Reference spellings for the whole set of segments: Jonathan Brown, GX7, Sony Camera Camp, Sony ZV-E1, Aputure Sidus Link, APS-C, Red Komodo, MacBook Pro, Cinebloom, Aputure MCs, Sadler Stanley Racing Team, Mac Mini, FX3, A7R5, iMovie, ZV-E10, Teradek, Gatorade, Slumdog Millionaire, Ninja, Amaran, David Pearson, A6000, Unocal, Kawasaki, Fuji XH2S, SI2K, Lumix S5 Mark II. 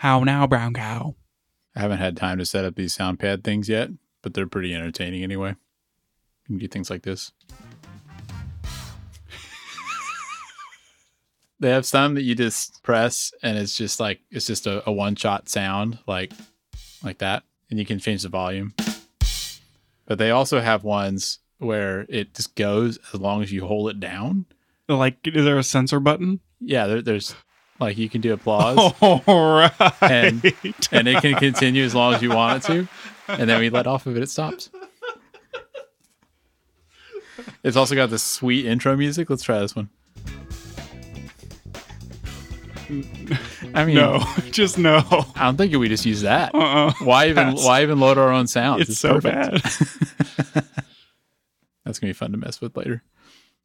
How now, brown cow? I haven't had time to set up these sound pad things yet, but they're pretty entertaining anyway. You can do things like this. They have some that you just press and it's just like, it's just a one-shot sound like that. And you can change the volume. But they also have ones where it just goes as long as you hold it down. Like, is there a sensor button? Yeah, there's like, you can do applause. All right. And it can continue as long as you want it to. And then we let off of it, it stops. It's also got this sweet intro music. Let's try this one. I mean, no, just no. I'm thinking we just use that. Why even load our own sounds? It's so perfect. Bad. That's gonna be fun to mess with later.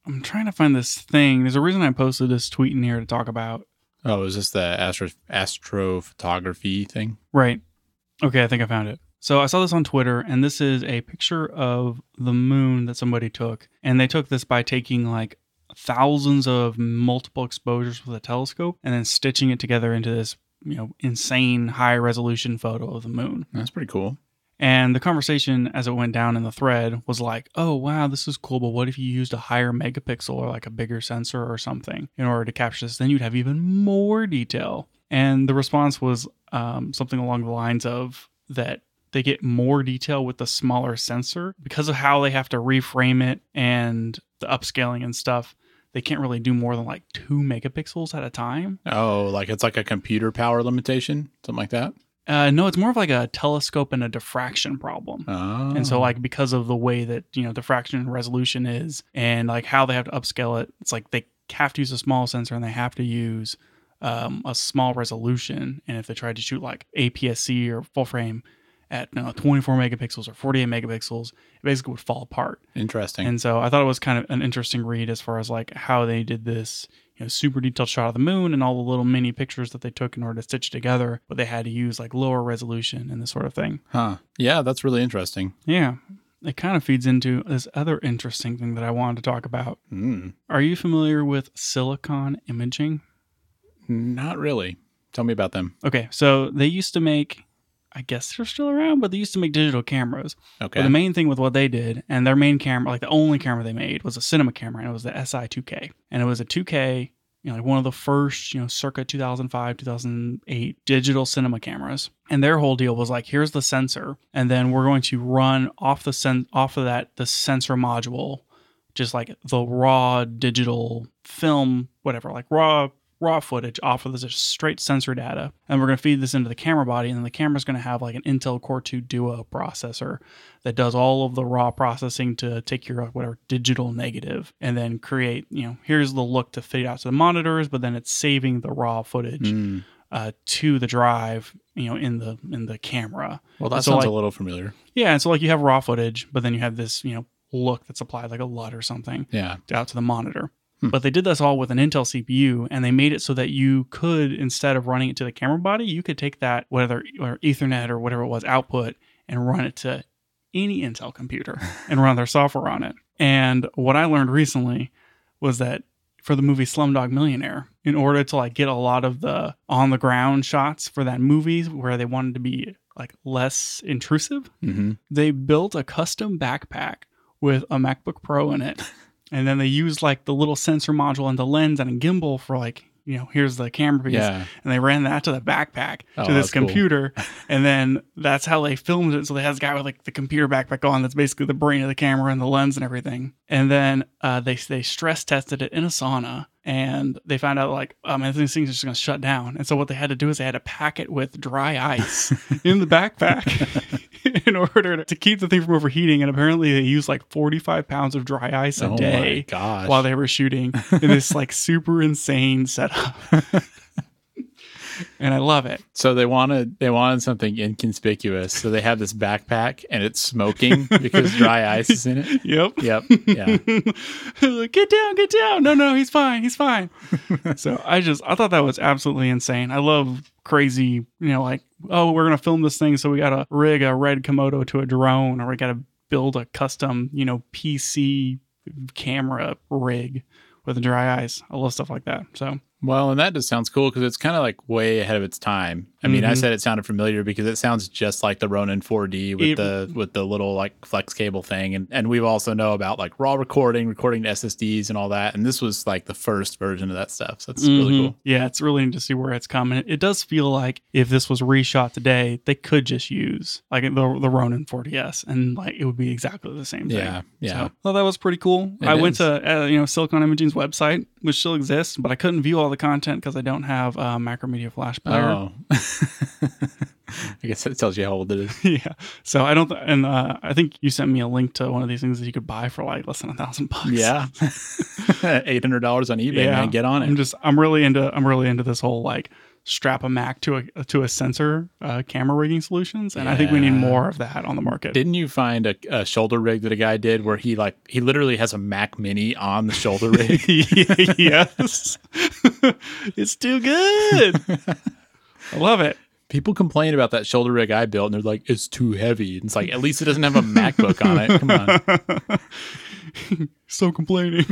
I'm trying to find this thing. There's a reason I posted this tweet in here to talk about. Oh, is this the astrophotography thing? Right. Okay, I think I found it. So I saw this on Twitter, and this is a picture of the moon that somebody took, and they took this by taking like thousands of multiple exposures with a telescope and then stitching it together into this, you know, insane high resolution photo of the moon. That's pretty cool. And the conversation as it went down in the thread was like, oh, wow, this is cool. But what if you used a higher megapixel or like a bigger sensor or something in order to capture this? Then you'd have even more detail. And the response was something along the lines of that they get more detail with the smaller sensor because of how they have to reframe it and the upscaling and stuff. They can't really do more than like 2 megapixels at a time. Oh, like it's like a computer power limitation, something like that? No, it's more of like a telescope and a diffraction problem. Oh. And so like because of the way that, you know, diffraction and resolution is and like how they have to upscale it, it's like they have to use a small sensor and they have to use a small resolution. And if they tried to shoot like APS-C or full frame at 24 megapixels or 48 megapixels, it basically would fall apart. Interesting. And so I thought it was kind of an interesting read as far as like how they did this, you know, super detailed shot of the moon and all the little mini pictures that they took in order to stitch together, but they had to use like lower resolution and this sort of thing. Huh. Yeah, that's really interesting. Yeah. It kind of feeds into this other interesting thing that I wanted to talk about. Mm. Are you familiar with Silicon Imaging? Not really. Tell me about them. Okay. So they used to make... I guess they're still around, but they used to make digital cameras. Okay. But the main thing with what they did, and their main camera, like the only camera they made, was a cinema camera, and it was the SI2K. And it was a 2K, you know, like one of the first, you know, circa 2005, 2008 digital cinema cameras. And their whole deal was like, here's the sensor, and then we're going to run off the the sensor module, just like the raw digital film, whatever, like raw footage off of this straight sensor data, and we're going to feed this into the camera body, and then the camera's going to have like an Intel Core 2 Duo processor that does all of the raw processing to take your whatever digital negative and then create, you know, here's the look to fit out to the monitors, but then it's saving the raw footage to the drive, you know, in the camera. Well, that sounds like, a little familiar. Yeah, and so like you have raw footage, but then you have this, you know, look that's applied like a LUT or something out to the monitor. But they did this all with an Intel CPU, and they made it so that you could, instead of running it to the camera body, you could take that, whether or Ethernet or whatever it was, output, and run it to any Intel computer and run their software on it. And what I learned recently was that for the movie Slumdog Millionaire, in order to like get a lot of the on-the-ground shots for that movie where they wanted to be like less intrusive, they built a custom backpack with a MacBook Pro in it. And then they use like the little sensor module and the lens and a gimbal for like, you know, here's the camera piece. Yeah. And they ran that to the backpack to this computer. Cool. And then that's how they filmed it. So they had this guy with like the computer backpack on. That's basically the brain of the camera and the lens and everything. And then they stress tested it in a sauna. And they found out like, oh man, these things are just going to shut down. And so what they had to do is they had to pack it with dry ice in the backpack in order to keep the thing from overheating. And apparently they used like 45 pounds of dry ice a day while they were shooting in this like super insane setup. And I love it. So they wanted something inconspicuous. So they have this backpack and it's smoking because dry ice is in it. Yep. Yeah. Like, get down. No, he's fine. So I thought that was absolutely insane. I love crazy, you know, like, oh, we're going to film this thing. So we got to rig a Red Komodo to a drone, or we got to build a custom, you know, PC camera rig with dry ice. I love stuff like that. So Well, and that just sounds cool because it's kind of like way ahead of its time. I mean, I said it sounded familiar because it sounds just like the Ronin 4D with the little like flex cable thing. And we also know about like raw recording to SSDs and all that. And this was like the first version of that stuff. So it's really cool. Yeah, it's really neat to see where it's coming. It does feel like if this was reshot today, they could just use like the Ronin 4DS and like it would be exactly the same thing. Yeah. So, well, that was pretty cool. I went to Silicon Imaging's website, which still exists, but I couldn't view all the content because I don't have a Macromedia Flash player. Oh. I guess that tells you how old it is. Yeah. So I don't, I think you sent me a link to one of these things that you could buy for like less than $1,000. Yeah. $800 on eBay, man. Get on it. I'm really into this whole like strap a Mac to a sensor camera rigging solutions. And I think we need more of that on the market. Didn't you find a shoulder rig that a guy did where he literally has a Mac Mini on the shoulder rig? Yes. It's too good. I love it. People complain about that shoulder rig I built and they're like, it's too heavy. And it's like, at least it doesn't have a MacBook on it. Come on. So complaining.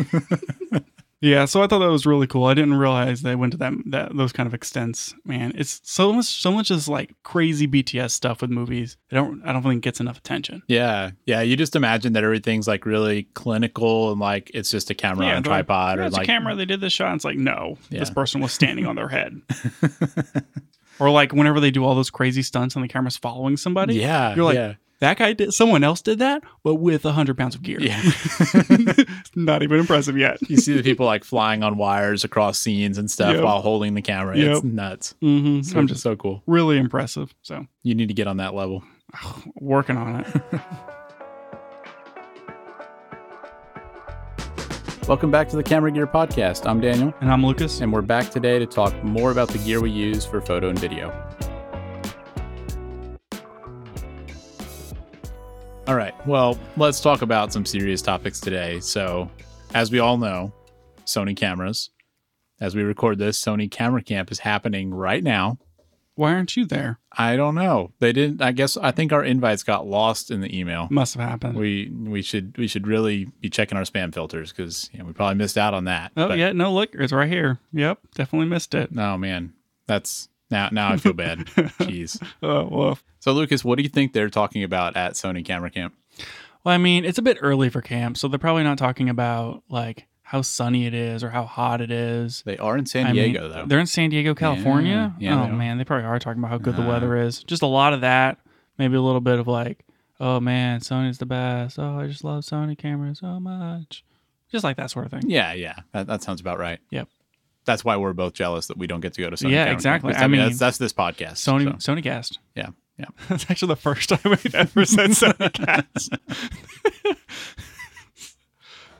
Yeah, so I thought that was really cool. I didn't realize they went to those kind of extents. Man, it's so much is like crazy BTS stuff with movies. I don't think it gets enough attention. Yeah. You just imagine that everything's like really clinical and like it's just a camera on a tripod. It's like a camera. They did this shot. And it's like this person was standing on their head. Or like whenever they do all those crazy stunts and the camera's following somebody. Yeah, you're like. Yeah. That guy did. Someone else did that, but with 100 pounds of gear. Yeah, not even impressive yet. You see the people like flying on wires across scenes and stuff while holding the camera. Yep. It's nuts. Mm-hmm. So I'm just so cool. Really impressive. So you need to get on that level. Working on it. Welcome back to the Camera Gear Podcast. I'm Daniel. And I'm Lucas. And we're back today to talk more about the gear we use for photo and video. All right, well, let's talk about some serious topics today. So, as we all know, Sony cameras. As we record this, Sony Camera Camp is happening right now. Why aren't you there? I don't know. They didn't. I think our invites got lost in the email. Must have happened. We should really be checking our spam filters because we probably missed out on that. Oh, yeah, no, look, it's right here. Yep, definitely missed it. Oh, man, that's... Now I feel bad. Jeez. Oh, well. So, Lucas, what do you think they're talking about at Sony Camera Camp? Well, I mean, it's a bit early for camp, so they're probably not talking about, like, how sunny it is or how hot it is. They are in San Diego, though. They're in San Diego, California? Yeah, man, they probably are talking about how good the weather is. Just a lot of that. Maybe a little bit of, like, oh, man, Sony's the best. Oh, I just love Sony cameras so much. Just like that sort of thing. Yeah. That sounds about right. Yep. That's why we're both jealous that we don't get to go to Sony. Yeah, exactly. I mean, that's this podcast. Sony Cast. Yeah. That's actually the first time we've ever said Sony Cast.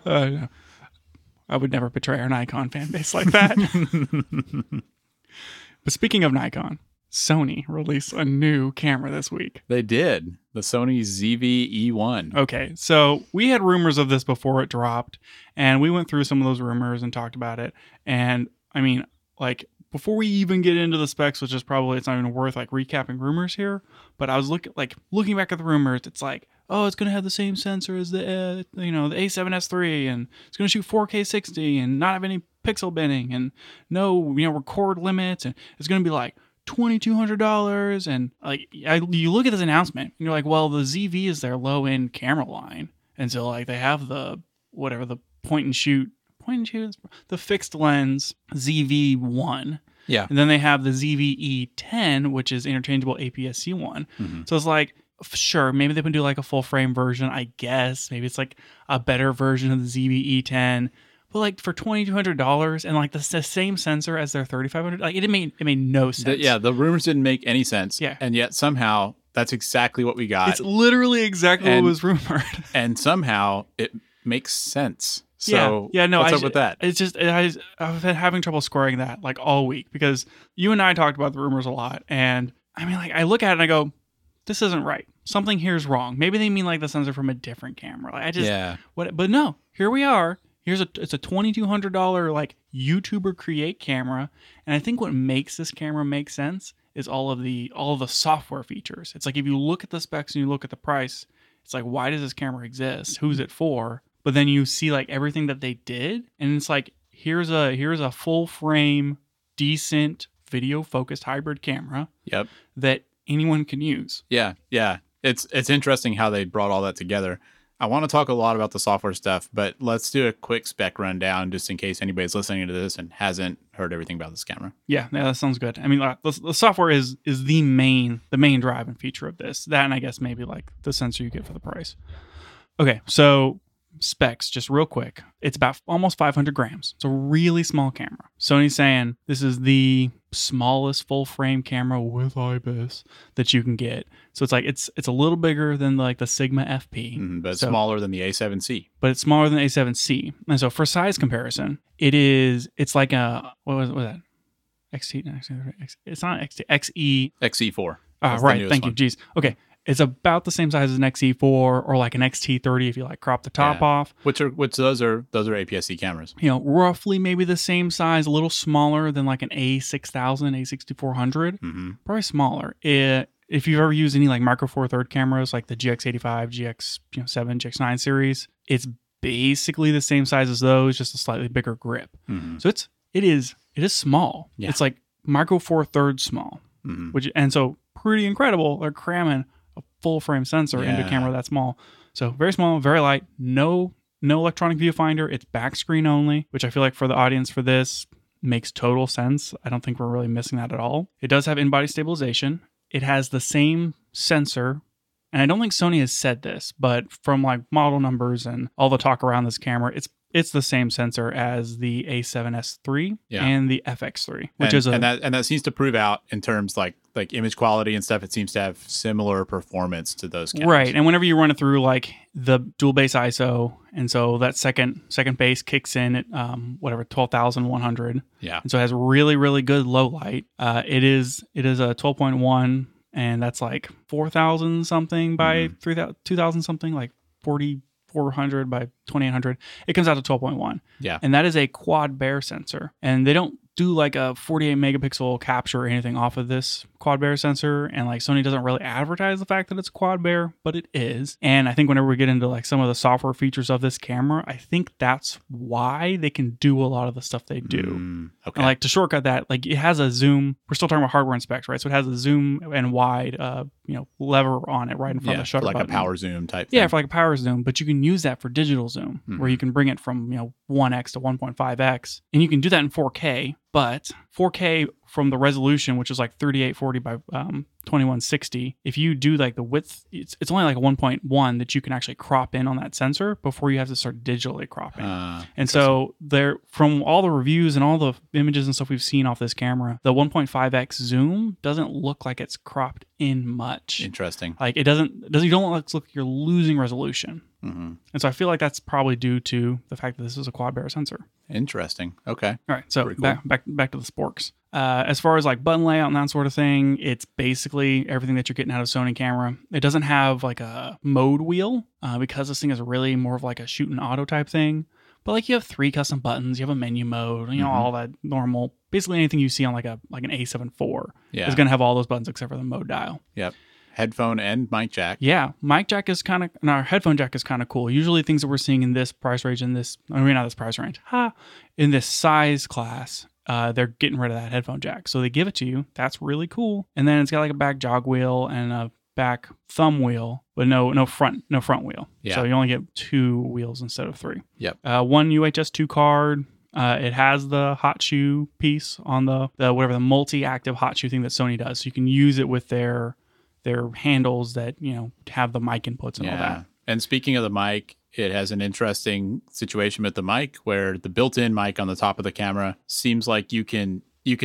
No. I would never betray our Nikon fan base like that. But speaking of Nikon, Sony released a new camera this week. They did. The Sony ZV-E1. Okay, so we had rumors of this before it dropped, and we went through some of those rumors and talked about it. And, I mean, like, before we even get into the specs, which is probably, it's not even worth, like, recapping rumors here, but I was looking back at the rumors, it's like, oh, it's going to have the same sensor as the, the A7S III, and it's going to shoot 4K 60 and not have any pixel binning and no, record limits, and it's going to be like, $2,200, and like you look at this announcement and you're like, well, the ZV is their low-end camera line, and so like they have the point and shoot the fixed lens ZV-1, and then they have the ZV-E10, which is interchangeable APS-C one. So it's like, sure, maybe they can do like a full frame version, I guess, maybe it's like a better version of the ZV-E10. But like for $2,200 and like the same sensor as their $3,500, like it made no sense. The rumors didn't make any sense. Yeah, and yet somehow that's exactly what we got. It's literally exactly what was rumored, and somehow it makes sense. So what's up with that? It's just I've been having trouble squaring that like all week because you and I talked about the rumors a lot, and I mean like I look at it and I go, this isn't right. Something here's wrong. Maybe they mean like the sensor from a different camera. Like, I just what? But no, here we are. It's a $2,200 like YouTuber Create camera, and I think what makes this camera make sense is all of the software features. It's like if you look at the specs and you look at the price, it's like, why does this camera exist? Who's it for? But then you see like everything that they did, and it's like here's a full frame decent video-focused hybrid camera that anyone can use. Yeah. It's interesting how they brought all that together. I want to talk a lot about the software stuff, but let's do a quick spec rundown just in case anybody's listening to this and hasn't heard everything about this camera. Yeah, that sounds good. I mean, the software is the main driving feature of this. That and I guess maybe like the sensor you get for the price. Okay, so specs, just real quick. It's about almost 500 grams. It's a really small camera. Sony's saying this is the smallest full frame camera with IBIS that you can get. So it's like it's a little bigger than like the Sigma FP, but so, smaller than the A7C. But it's smaller than the A7C. And so for size comparison, it's like a what was that? XT, it's not XT, XE. XE4. Right. Thank you. Jeez. Okay. It's about the same size as an XE4 or like an XT30 if you like crop the top off. Which those are APS-C cameras. You know, roughly maybe the same size, a little smaller than like an A6000, A6400. Mm-hmm. Probably smaller. If you've ever used any like Micro Four Third cameras like the GX85, GX7, GX9 series, it's basically the same size as those, just a slightly bigger grip. Mm-hmm. So it is small. Yeah. It's like Micro Four Third small, which pretty incredible. They're cramming full frame sensor into a camera that small. So very small, very light, no electronic viewfinder. It's back screen only, which I feel like for the audience for this makes total sense. I don't think we're really missing that at all. It does have in-body stabilization. It has the same sensor. And I don't think Sony has said this, but from like model numbers and all the talk around this camera, it's the same sensor as the A7S III and the FX3, which seems to prove out in terms like image quality and stuff. It seems to have similar performance to those cameras. Right, and whenever you run it through like the dual base ISO, and so that second base kicks in at 12,100. Yeah, and so it has really really good low light. It is a 12.1, and that's like 4,000 something by 2,000 something, like 4,400 by 2,800. It comes out to 12.1. Yeah. And that is a quad Bayer sensor. And they don't do like a 48 megapixel capture or anything off of this quad Bayer sensor. And like Sony doesn't really advertise the fact that it's quad Bayer, but it is. And I think whenever we get into like some of the software features of this camera, I think that's why they can do a lot of the stuff they do. Okay. And like to shortcut that, like it has a zoom. We're still talking about hardware and specs, right? So it has a zoom and wide, lever on it right in front of the shutter button. A power zoom type thing. Yeah, for like a power zoom, but you can use that for digital zoom where you can bring it from, 1x to 1.5x, and you can do that in 4K, but 4K from the resolution, which is like 3840 by 2160, if you do like the width, it's only like a 1.1 that you can actually crop in on that sensor before you have to start digitally cropping. And so there, from all the reviews and all the images and stuff we've seen off this camera, the 1.5x zoom doesn't look like it's cropped in much. Interesting. Like it doesn't. You don't look like you're losing resolution. Mm-hmm. And so I feel like that's probably due to the fact that this is a quad Bayer sensor. Interesting. Okay. All right. So back to the sporks. As far as like button layout and that sort of thing, it's basically everything that you're getting out of Sony camera. It doesn't have like a mode wheel because this thing is really more of like a shoot and auto type thing. But like you have 3 custom buttons, you have a menu mode, all that normal. Basically anything you see on like an A7 IV is going to have all those buttons except for the mode dial. Yep. Headphone and mic jack. Yeah, our headphone jack is kind of cool. Usually things that we're seeing in this price range, in this size class, they're getting rid of that headphone jack. So they give it to you. That's really cool. And then it's got like a back jog wheel and a back thumb wheel, but no front wheel. Yeah. So you only get 2 wheels instead of 3. Yep. One UHS-2 card. It has the hot shoe piece on the multi-active hot shoe thing that Sony does. So you can use it with their handles that, have the mic inputs and all that. And speaking of the mic, it has an interesting situation with the mic where the built-in mic on the top of the camera seems like you can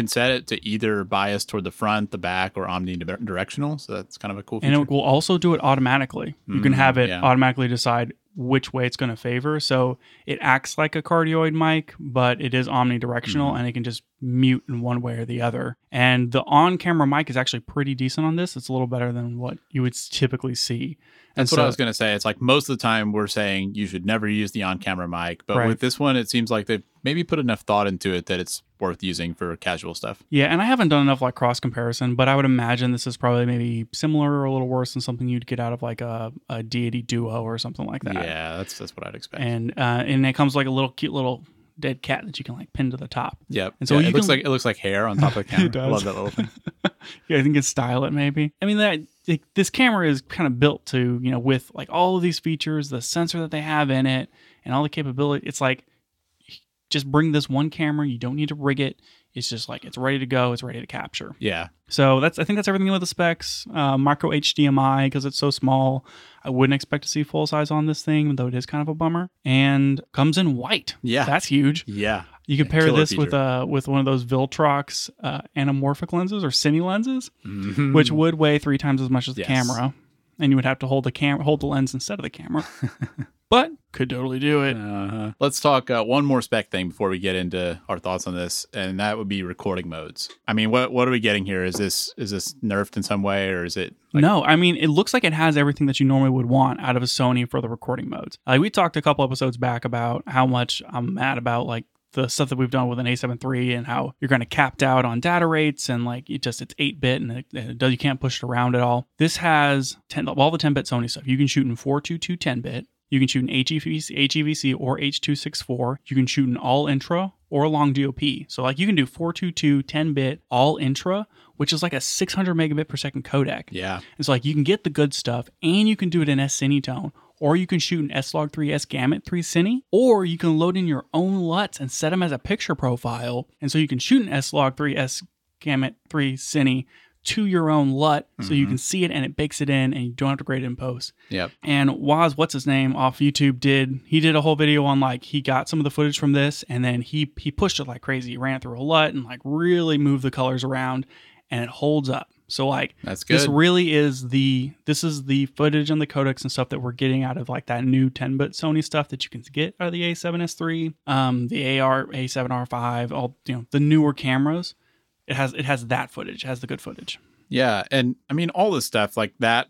set it to either bias toward the front, the back, or omnidirectional. So that's kind of a cool feature. And it will also do it automatically. You can have it automatically decide which way it's going to favor. So it acts like a cardioid mic, but it is omnidirectional and it can just mute in one way or the other. And the on-camera mic is actually pretty decent on this. It's a little better than what you would typically see. That's what I was going to say. It's like most of the time we're saying you should never use the on-camera mic. But with this one, it seems like they've maybe put enough thought into it that it's worth using for casual stuff. Yeah, and I haven't done enough like cross comparison, but I would imagine this is probably maybe similar or a little worse than something you'd get out of like a Deity Duo or something like that. Yeah, that's what I'd expect. And it comes like a little cute little dead cat that you can like pin to the top. Yep. And so yeah, it looks like hair on top of the camera. It does. I love that little thing. Yeah, I think it's style it maybe. I mean that like, this camera is kind of built to, you know, with like all of these features, the sensor that they have in it, and all the capability. It's like just bring this one camera. You don't need to rig it. It's just like it's ready to go. It's ready to capture. Yeah. So I think that's everything with the specs. Micro HDMI because it's so small. I wouldn't expect to see full size on this thing, though it is kind of a bummer. And comes in white. Yeah. That's huge. Yeah. You can pair this with one of those Viltrox anamorphic lenses or cine lenses, mm-hmm. which would weigh 3 times as much as the camera, and you would have to hold the lens instead of the camera. But could totally do it. Uh-huh. Let's talk one more spec thing before we get into our thoughts on this, and that would be recording modes. I mean, what are we getting here? Is this nerfed in some way, or is it? Like... No, I mean, it looks like it has everything that you normally would want out of a Sony for the recording modes. Like we talked a couple episodes back about how much I'm mad about like the stuff that we've done with an A7 III and how you're going to capped out on data rates and like it's 8-bit and you can't push it around at all. This has all the 10-bit Sony stuff. You can shoot in 422 10-bit. You can shoot an HEVC or H.264. You can shoot an all intra or long DOP. So like you can do 422 10-bit all intra, which is like a 600 megabit per second codec. Yeah. It's so like you can get the good stuff and you can do it in S-Cine tone, or you can shoot an S-Log3, S-Gamut3 Cine, or you can load in your own LUTs and set them as a picture profile. And so you can shoot an S-Log3, S-Gamut3 Cine to your own LUT, so mm-hmm. you can see it and it bakes it in and you don't have to grade it in post. Yep. And Waz, what's his name, off YouTube he did a whole video on like, he got some of the footage from this and then he pushed it like crazy. He ran it through a LUT and like really moved the colors around and it holds up. So like, that's good. This really is the footage and the codecs and stuff that we're getting out of like that new 10-bit Sony stuff that you can get out of the A7S III, the A7R5, all, you know, the newer cameras. It has that footage. It has the good footage. Yeah. And I mean, all this stuff like that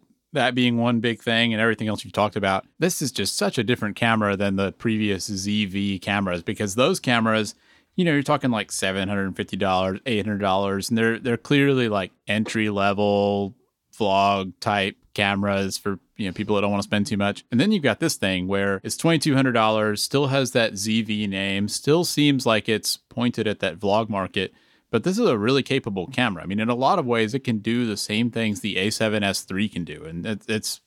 being one big thing and everything else you talked about, this is just such a different camera than the previous ZV cameras, because those cameras, you know, you're talking like $750, $800, and they're clearly like entry level vlog type cameras for, you know, people that don't want to spend too much. And then you've got this thing where it's $2,200, still has that ZV name, still seems like it's pointed at that vlog market. But this is a really capable camera. I mean, in a lot of ways, it can do the same things the A7S III can do, and it's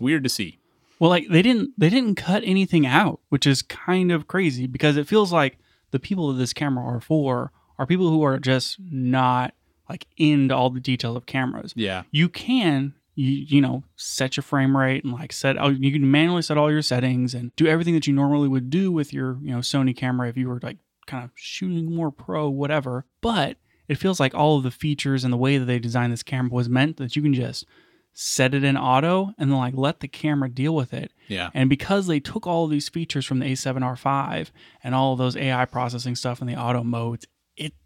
weird to see. Well, like they didn't cut anything out, which is kind of crazy because it feels like the people that this camera are for are people who are just not like into all the details of cameras. Yeah, you can you know, set your frame rate and like you can manually set all your settings and do everything that you normally would do with your, you know, Sony camera if you were like kind of shooting more pro, whatever. But it feels like all of the features and the way that they designed this camera was meant that you can just set it in auto and then like let the camera deal with it. Yeah. And because they took all of these features from the A7R5 and all of those AI processing stuff in the auto modes, it's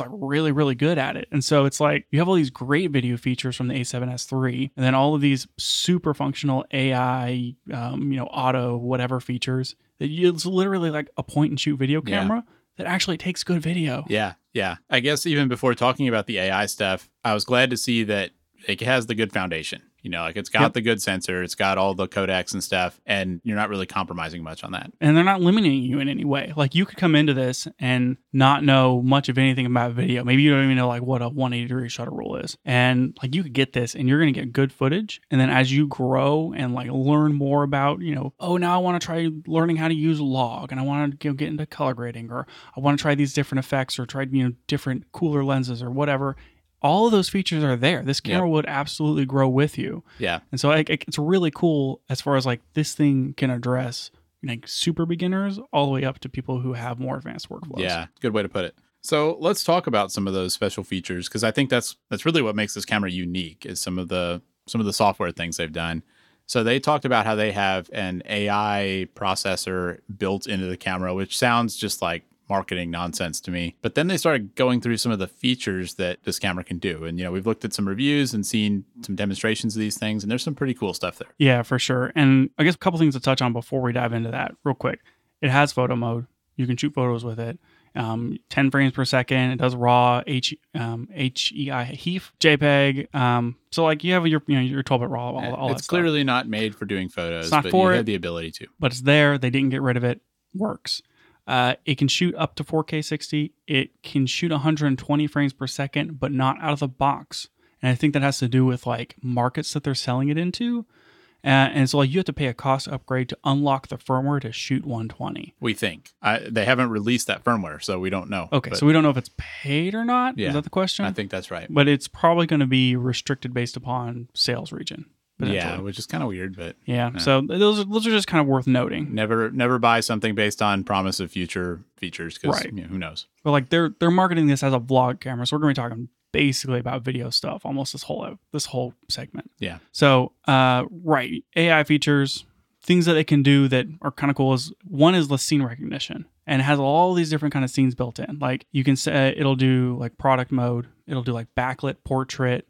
like really, really good at it. And so it's like you have all these great video features from the A7S III and then all of these super functional AI, you know, auto whatever features that it's literally like a point and shoot video camera. Yeah. That actually takes good video. Yeah, yeah. I guess even before talking about the AI stuff, I was glad to see that it has the good foundation. You know, like it's got the good sensor, it's got all the codecs and stuff, and you're not really compromising much on that. And they're not limiting you in any way. Like you could come into this and not know much of anything about video. Maybe you don't even know like what a 180-degree shutter rule is. And like you could get this and you're going to get good footage. And then as you grow and like learn more about, you know, oh, now I want to try learning how to use log and I want to get into color grading, or I want to try these different effects or try, you know, different cooler lenses or whatever. All of those features are there. This camera would absolutely grow with you. Yeah. And so it's really cool as far as like this thing can address like super beginners all the way up to people who have more advanced workflows. Yeah. Good way to put it. So let's talk about some of those special features, because I think that's really what makes this camera unique is some of the software things they've done. So they talked about how they have an AI processor built into the camera, which sounds just like marketing nonsense to me. But then they started going through some of the features that this camera can do. And, you know, we've looked at some reviews and seen some demonstrations of these things, and there's some pretty cool stuff there. Yeah, for sure. And I guess a couple things to touch on before we dive into that real quick. It has photo mode. You can shoot photos with it. 10 frames per second. It does raw HEIF, JPEG. So like you have your 12-bit raw, all that stuff. It's clearly not made for doing photos, but you have the ability to. But it's there. They didn't get rid of it. Works. It can shoot up to 4K 60. It can shoot 120 frames per second, but not out of the box. And I think that has to do with like markets that they're selling it into. And so like you have to pay a cost upgrade to unlock the firmware to shoot 120. We think. They haven't released that firmware, so we don't know. Okay, so we don't know if it's paid or not? Yeah, is that the question? I think that's right. But it's probably going to be restricted based upon sales region. Yeah, which is kind of weird, but... Yeah, so those are just kind of worth noting. Never buy something based on promise of future features, because right. You know, who knows? But like they're marketing this as a vlog camera, so we're going to be talking... basically about video stuff almost this whole segment. Yeah. So right, AI features, things that it can do that are kind of cool is one is the scene recognition, and it has all these different kind of scenes built in. Like you can say it'll do like product mode, it'll do like backlit, portrait,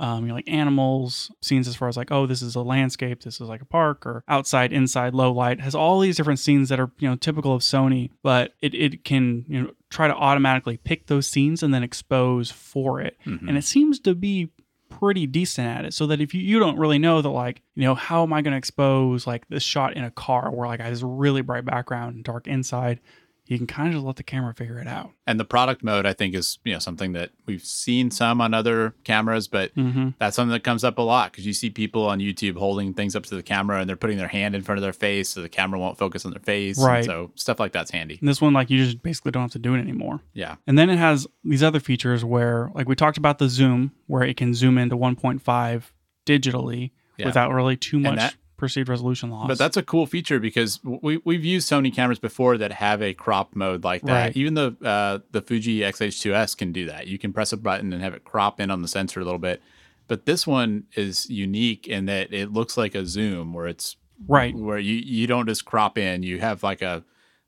like animals, scenes as far as like, oh, this is a landscape, this is like a park, or outside, inside, low light. It has all these different scenes that are, typical of Sony, but it can, try to automatically pick those scenes and then expose for it. Mm-hmm. And it seems to be pretty decent at it, so that if you don't really know that, like, how am I going to expose like this shot in a car where like I have this really bright background and dark inside. You can kind of just let the camera figure it out. And the product mode, I think, is something that we've seen some on other cameras, but mm-hmm. that's something that comes up a lot because you see people on YouTube holding things up to the camera and they're putting their hand in front of their face so the camera won't focus on their face. Right. And so stuff like that's handy. And this one, like, you just basically don't have to do it anymore. Yeah. And then it has these other features where, like, we talked about the zoom, where it can zoom into 1.5 digitally without really too much... perceived resolution loss. But that's a cool feature because we've used Sony cameras before that have a crop mode like that. Right. Even the Fuji XH2S can do that. You can press a button and have it crop in on the sensor a little bit. But this one is unique in that it looks like a zoom where it's right where you don't just crop in. You have like a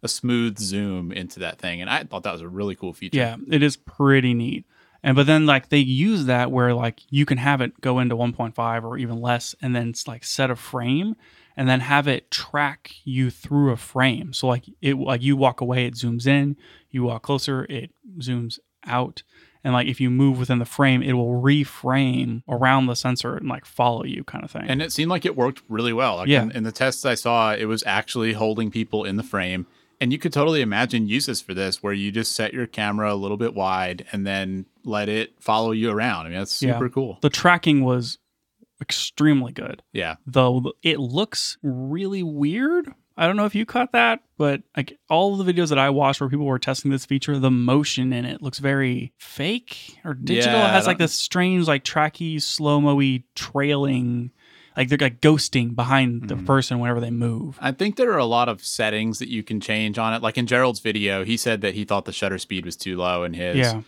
smooth zoom into that thing. And I thought that was a really cool feature. Yeah, it is pretty neat. And but then like they use that where like you can have it go into 1.5 or even less and then it's like set a frame and then have it track you through a frame. So like it like you walk away, it zooms in, you walk closer, it zooms out. And like if you move within the frame, it will reframe around the sensor and like follow you kind of thing. And it seemed like it worked really well. Like in the tests I saw, it was actually holding people in the frame. And you could totally imagine uses for this where you just set your camera a little bit wide and then let it follow you around. I mean, that's super cool. The tracking was extremely good. Yeah. Though it looks really weird. I don't know if you caught that, but like all the videos that I watched where people were testing this feature, the motion in it looks very fake or digital. Yeah, it has like this strange, like tracky, slow-mo-y trailing. Like they're like ghosting behind the person whenever they move. I think there are a lot of settings that you can change on it. Like in Gerald's video, he said that he thought the shutter speed was too low in his. Yeah.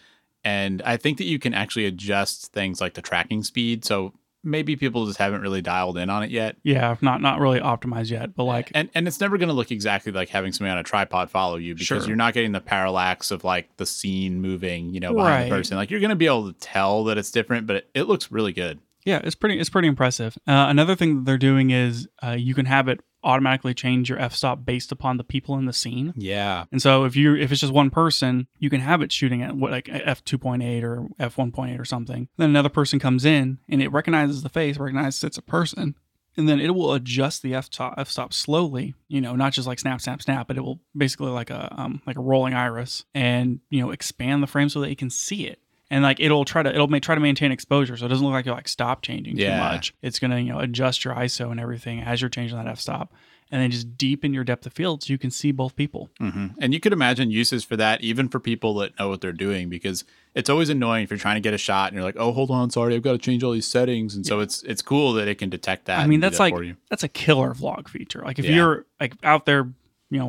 And I think that you can actually adjust things like the tracking speed. So maybe people just haven't really dialed in on it yet. Yeah, not really optimized yet. But like, and it's never going to look exactly like having somebody on a tripod follow you because you're not getting the parallax of like the scene moving, behind the person. Like you're going to be able to tell that it's different, but it looks really good. Yeah, it's pretty impressive. Another thing that they're doing is you can have it automatically change your f-stop based upon the people in the scene. Yeah. And so if it's just one person, you can have it shooting at what like f2.8 or f1.8 or something. Then another person comes in and it recognizes the face, recognizes it's a person, and then it will adjust the f-stop slowly. Not just like snap, snap, snap, but it will basically like a rolling iris and expand the frame so that you can see it. And like it'll try to maintain exposure, so it doesn't look like you're like stop changing too much. It's gonna adjust your ISO and everything as you're changing that f-stop, and then just deepen your depth of field so you can see both people. Mm-hmm. And you could imagine uses for that, even for people that know what they're doing, because it's always annoying if you're trying to get a shot and you're like, oh, hold on, sorry, I've got to change all these settings. And so it's cool that it can detect that. I mean, that's like that's a killer vlog feature. Like if you're like out there,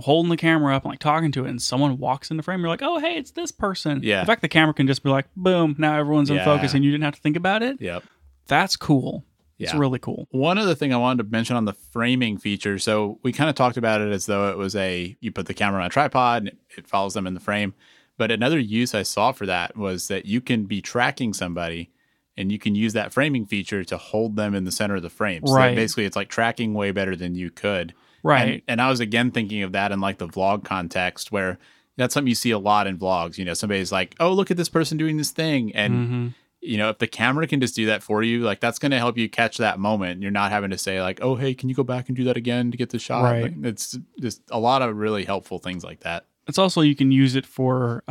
holding the camera up and like talking to it, and someone walks in the frame, you're like, oh, hey, it's this person. Yeah. In fact, the camera can just be like, boom, now everyone's in focus and you didn't have to think about it. Yep. That's cool. Yeah. It's really cool. One other thing I wanted to mention on the framing feature. So we kind of talked about it as though it was you put the camera on a tripod and it follows them in the frame. But another use I saw for that was that you can be tracking somebody and you can use that framing feature to hold them in the center of the frame. So basically it's like tracking way better than you could. Right. And I was again thinking of that in like the vlog context, where that's something you see a lot in vlogs. Somebody's like, oh, look at this person doing this thing. And, if the camera can just do that for you, like that's going to help you catch that moment. You're not having to say like, oh, hey, can you go back and do that again to get the shot? Right. It's just a lot of really helpful things like that. It's also, you can use it for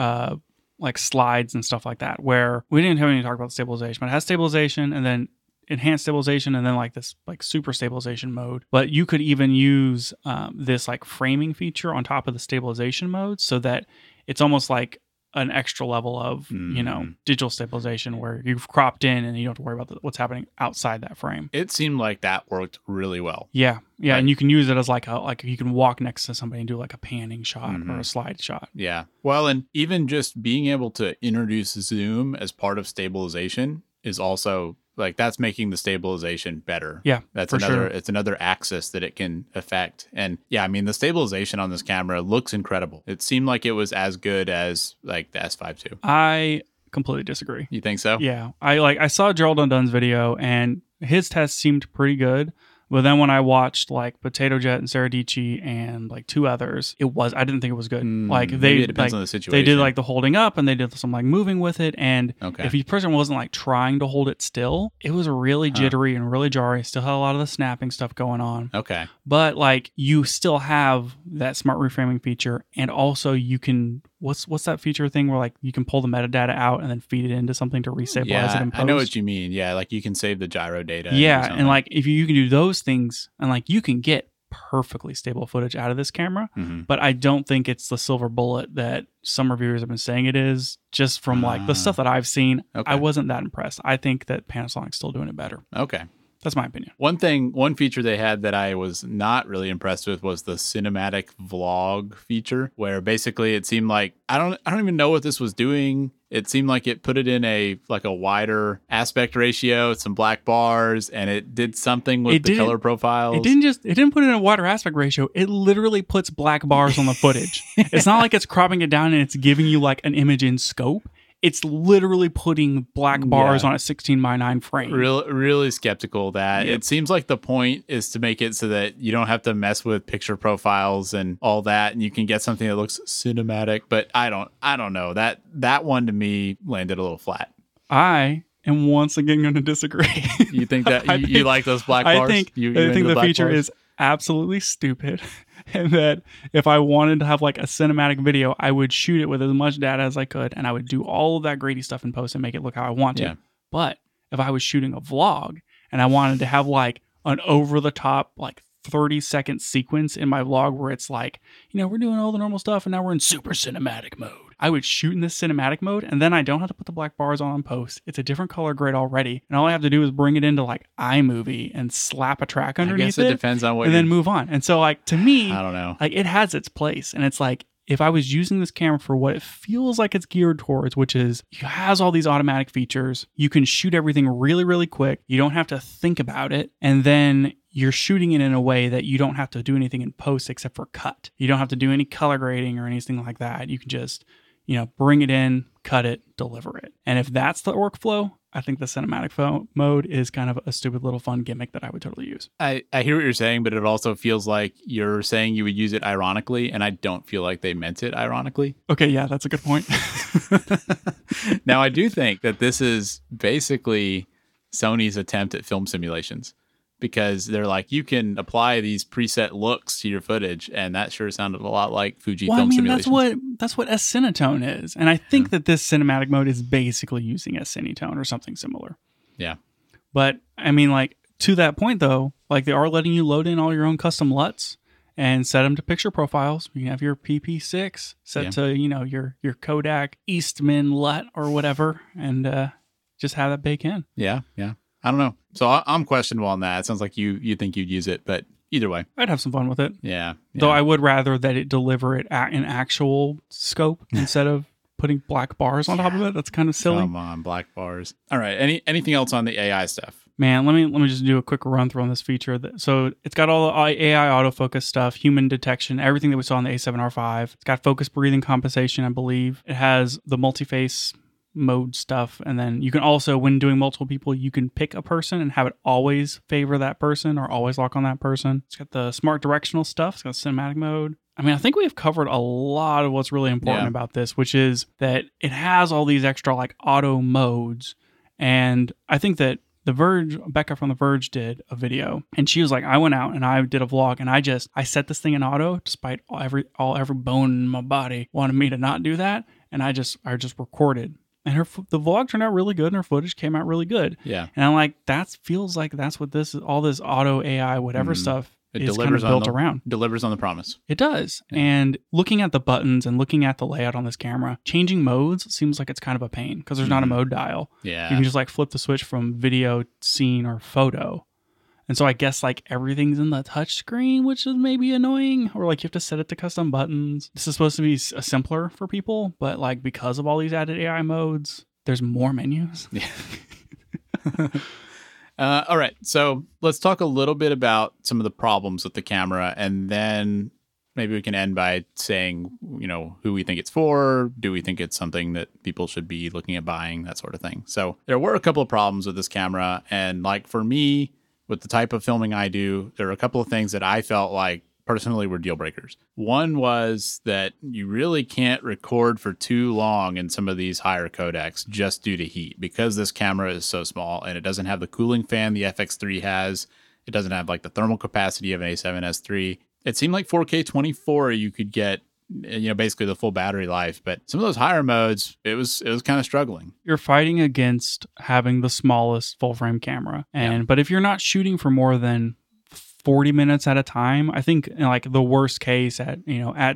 like slides and stuff like that, where we didn't have any talk about stabilization, but it has stabilization and then enhanced stabilization and then like this like super stabilization mode. But you could even use this like framing feature on top of the stabilization mode so that it's almost like an extra level of, you know, digital stabilization where you've cropped in and you don't have to worry about what's happening outside that frame. It seemed like that worked really well. Yeah. Yeah. Right. And you can use it as like a, like you can walk next to somebody and do like a panning shot or a slide shot. Yeah. Well, and even just being able to introduce zoom as part of stabilization is also like, that's making the stabilization better. Yeah. That's another, it's another axis that it can affect. And yeah, I mean, the stabilization on this camera looks incredible. It seemed like it was as good as like the S5 II. I completely disagree. You think so? Yeah. I saw Gerald Undun's video and his test seemed pretty good. But then when I watched like Potato Jet and Sarah Dici and like two others, I didn't think it was good. Like they, it depends on the situation. They did like the holding up and they did some like moving with it. And if the person wasn't like trying to hold it still, it was really jittery and really jarring. Still had a lot of the snapping stuff going on. Okay. But like you still have that smart reframing feature, and also you can, what's that feature thing where like you can pull the metadata out and then feed it into something to restabilize it in post? I know what you mean. Yeah, like you can save the gyro data. Yeah, and like if you can do those things, and like you can get perfectly stable footage out of this camera, but I don't think it's the silver bullet that some reviewers have been saying it is. Just from like the stuff that I've seen, I wasn't that impressed. I think that Panasonic's still doing it better. Okay. That's my opinion. One feature they had that I was not really impressed with was the cinematic vlog feature, where basically it seemed like, I don't even know what this was doing. It seemed like it put it in a wider aspect ratio, some black bars, and it did something with the color profiles. It didn't put it in a wider aspect ratio. It literally puts black bars on the footage. It's not like it's cropping it down and it's giving you like an image in scope. It's literally putting black bars on a 16:9 frame. Really skeptical that. It seems like the point is to make it so that you don't have to mess with picture profiles and all that, and you can get something that looks cinematic. But I don't know. That one to me landed a little flat. I am once again going to disagree. You think that you like those black bars? I think the feature is absolutely stupid, and that if I wanted to have like a cinematic video, I would shoot it with as much data as I could, and I would do all of that greedy stuff in post and make it look how I want to. But if I was shooting a vlog and I wanted to have like an over the top like 30-second sequence in my vlog where it's like, you know, we're doing all the normal stuff and now we're in super cinematic mode, I would shoot in this cinematic mode, and then I don't have to put the black bars on post. It's a different color grade already, and all I have to do is bring it into like iMovie and slap a track underneath it. I guess it depends on what, and then move on. And so like, to me, I don't know, like it has its place, and it's like, if I was using this camera for what it feels like it's geared towards, which is it has all these automatic features, you can shoot everything really, really quick, you don't have to think about it, and then you're shooting it in a way that you don't have to do anything in post except for cut. You don't have to do any color grading or anything like that. You can just, you know, bring it in, cut it, deliver it. And if that's the workflow, I think the cinematic mode is kind of a stupid little fun gimmick that I would totally use. I hear what you're saying, but it also feels like you're saying you would use it ironically, and I don't feel like they meant it ironically. Okay, yeah, that's a good point. Now, I do think that this is basically Sony's attempt at film simulations, because they're like, you can apply these preset looks to your footage, and that sure sounded a lot like Fujifilm simulations. That's what S-Cine tone is, and I think that this cinematic mode is basically using S-Cine tone or something similar. Yeah, but I mean, like, to that point though, like they are letting you load in all your own custom LUTs and set them to picture profiles. You can have your PP6 set to, you know, your Kodak Eastman LUT or whatever, and just have that bake in. Yeah. I don't know. So I'm questionable on that. It sounds like you think you'd use it, but either way, I'd have some fun with it. Yeah. Though I would rather that it deliver it at an actual scope instead of putting black bars on top of it. That's kind of silly. Come on, black bars. All right. Anything else on the AI stuff? Man, let me just do a quick run through on this feature. So it's got all the AI autofocus stuff, human detection, everything that we saw in the A7R5. It's got focus, breathing, compensation, I believe. It has the multi-face mode stuff, and then you can also, when doing multiple people, you can pick a person and have it always favor that person or always lock on that person. It's got the smart directional stuff. It's got cinematic mode. I mean, I think we've covered a lot of what's really important about this, which is that it has all these extra like auto modes, and I think that The Verge, Becca from The Verge did a video, and she was like, I went out and I did a vlog and I set this thing in auto despite every bone in my body wanted me to not do that. And I just recorded. And the vlog turned out really good, and her footage came out really good. Yeah. And I'm like, that feels like that's what this is, all this auto AI, whatever stuff is kind of built around. Delivers on the promise. It does. Yeah. And looking at the buttons and looking at the layout on this camera, changing modes seems like it's kind of a pain because there's not a mode dial. Yeah. You can just like flip the switch from video, scene, or photo. And so I guess like everything's in the touch screen, which is maybe annoying, or like you have to set it to custom buttons. This is supposed to be simpler for people, but like because of all these added AI modes, there's more menus. Yeah. All right. So let's talk a little bit about some of the problems with the camera, and then maybe we can end by saying, you know, who we think it's for. Do we think it's something that people should be looking at buying, that sort of thing? So there were a couple of problems with this camera. And like for me, with the type of filming I do, there are a couple of things that I felt like personally were deal breakers. One was that you really can't record for too long in some of these higher codecs just due to heat, because this camera is so small and it doesn't have the cooling fan the FX3 has. It doesn't have like the thermal capacity of an A7S III. It seemed like 4K 24 you could get, you know, basically the full battery life, but some of those higher modes, it was kind of struggling. You're fighting against having the smallest full frame camera, and but if you're not shooting for more than 40 minutes at a time, I think in like the worst case at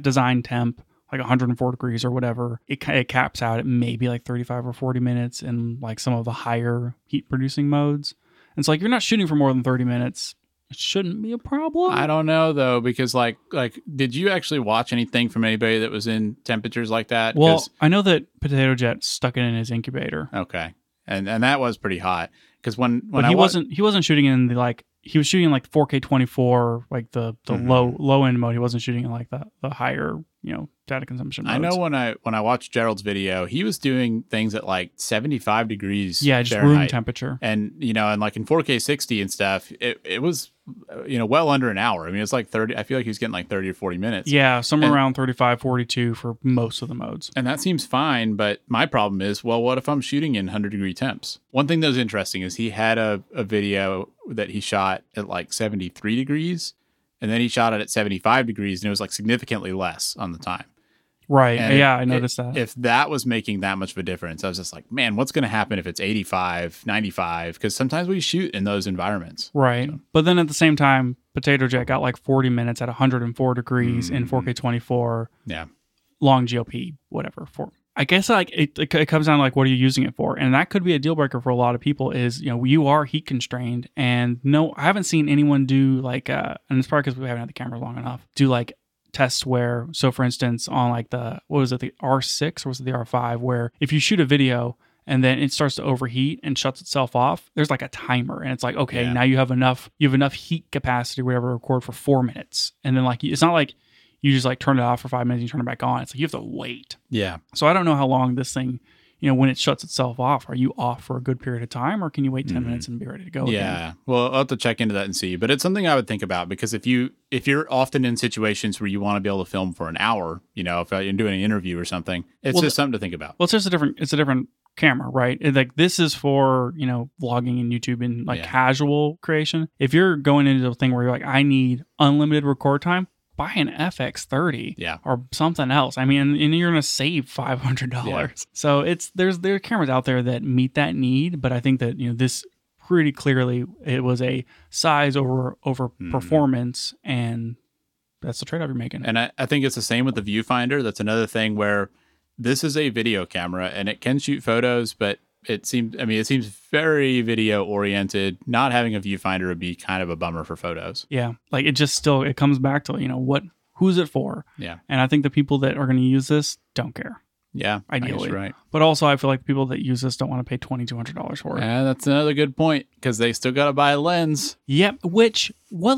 design temp, like 104 degrees or whatever, it caps out at maybe like 35 or 40 minutes in like some of the higher heat producing modes. And so like you're not shooting for more than 30 minutes. It shouldn't be a problem. I don't know though, because like, did you actually watch anything from anybody that was in temperatures like that? Well, I know that Potato Jet stuck it in his incubator. Okay, and that was pretty hot because when he wasn't shooting in the like, he was shooting like 4K 24, like the low end mode. He wasn't shooting in like the higher, you know, data consumption modes. I know when I watched Gerald's video, he was doing things at like 75 degrees. Yeah, just Fahrenheit, room temperature. And, you know, and like in 4K 60 and stuff, it was, you know, well under an hour. I mean, it's like 30. I feel like he was getting like 30 or 40 minutes. Yeah, somewhere around 35, 42 for most of the modes. And that seems fine. But my problem is, well, what if I'm shooting in 100 degree temps? One thing that was interesting is he had a video that he shot at like 73 degrees. And then he shot it at 75 degrees, and it was like significantly less on the time. Right. And I noticed that. If that was making that much of a difference, I was just like, man, what's going to happen if it's 85, 95? Because sometimes we shoot in those environments. Right. So. But then at the same time, Potato Jet got like 40 minutes at 104 degrees in 4K 24. Yeah. Long GOP, whatever. I guess like it comes down to like, what are you using it for? And that could be a deal breaker for a lot of people is, you know, you are heat constrained. And no, I haven't seen anyone do like, and it's probably because we haven't had the camera long enough, do like tests where, so for instance, on like the R6 or was it the R5, where if you shoot a video and then it starts to overheat and shuts itself off, there's like a timer and it's like, okay, now you have enough heat capacity, whatever, to record for 4 minutes. And then like, it's not like, you just like turn it off for 5 minutes, you turn it back on. It's like you have to wait. Yeah. So I don't know how long this thing, you know, when it shuts itself off, are you off for a good period of time or can you wait 10 minutes and be ready to go? Yeah. Again? Well, I'll have to check into that and see. But it's something I would think about because if you're often in situations where you want to be able to film for an hour, you know, if you're doing an interview or something, it's just something to think about. Well, it's just a different camera, right? Like this is for, you know, vlogging and YouTube and like casual creation. If you're going into a thing where you're like, I need unlimited record time, buy an FX30 or something else. I mean, and you're going to save $500. Yeah. So there are cameras out there that meet that need, but I think that, you know, this pretty clearly it was a size over performance, and that's the trade-off you're making. And I think it's the same with the viewfinder. That's another thing where this is a video camera and it can shoot photos, but it seems very video oriented. Not having a viewfinder would be kind of a bummer for photos. Yeah. Like it comes back to, you know, who's it for? Yeah. And I think the people that are going to use this don't care. Yeah. Ideally. Right. But also I feel like people that use this don't want to pay $2,200 for it. Yeah. That's another good point because they still got to buy a lens. Yep. What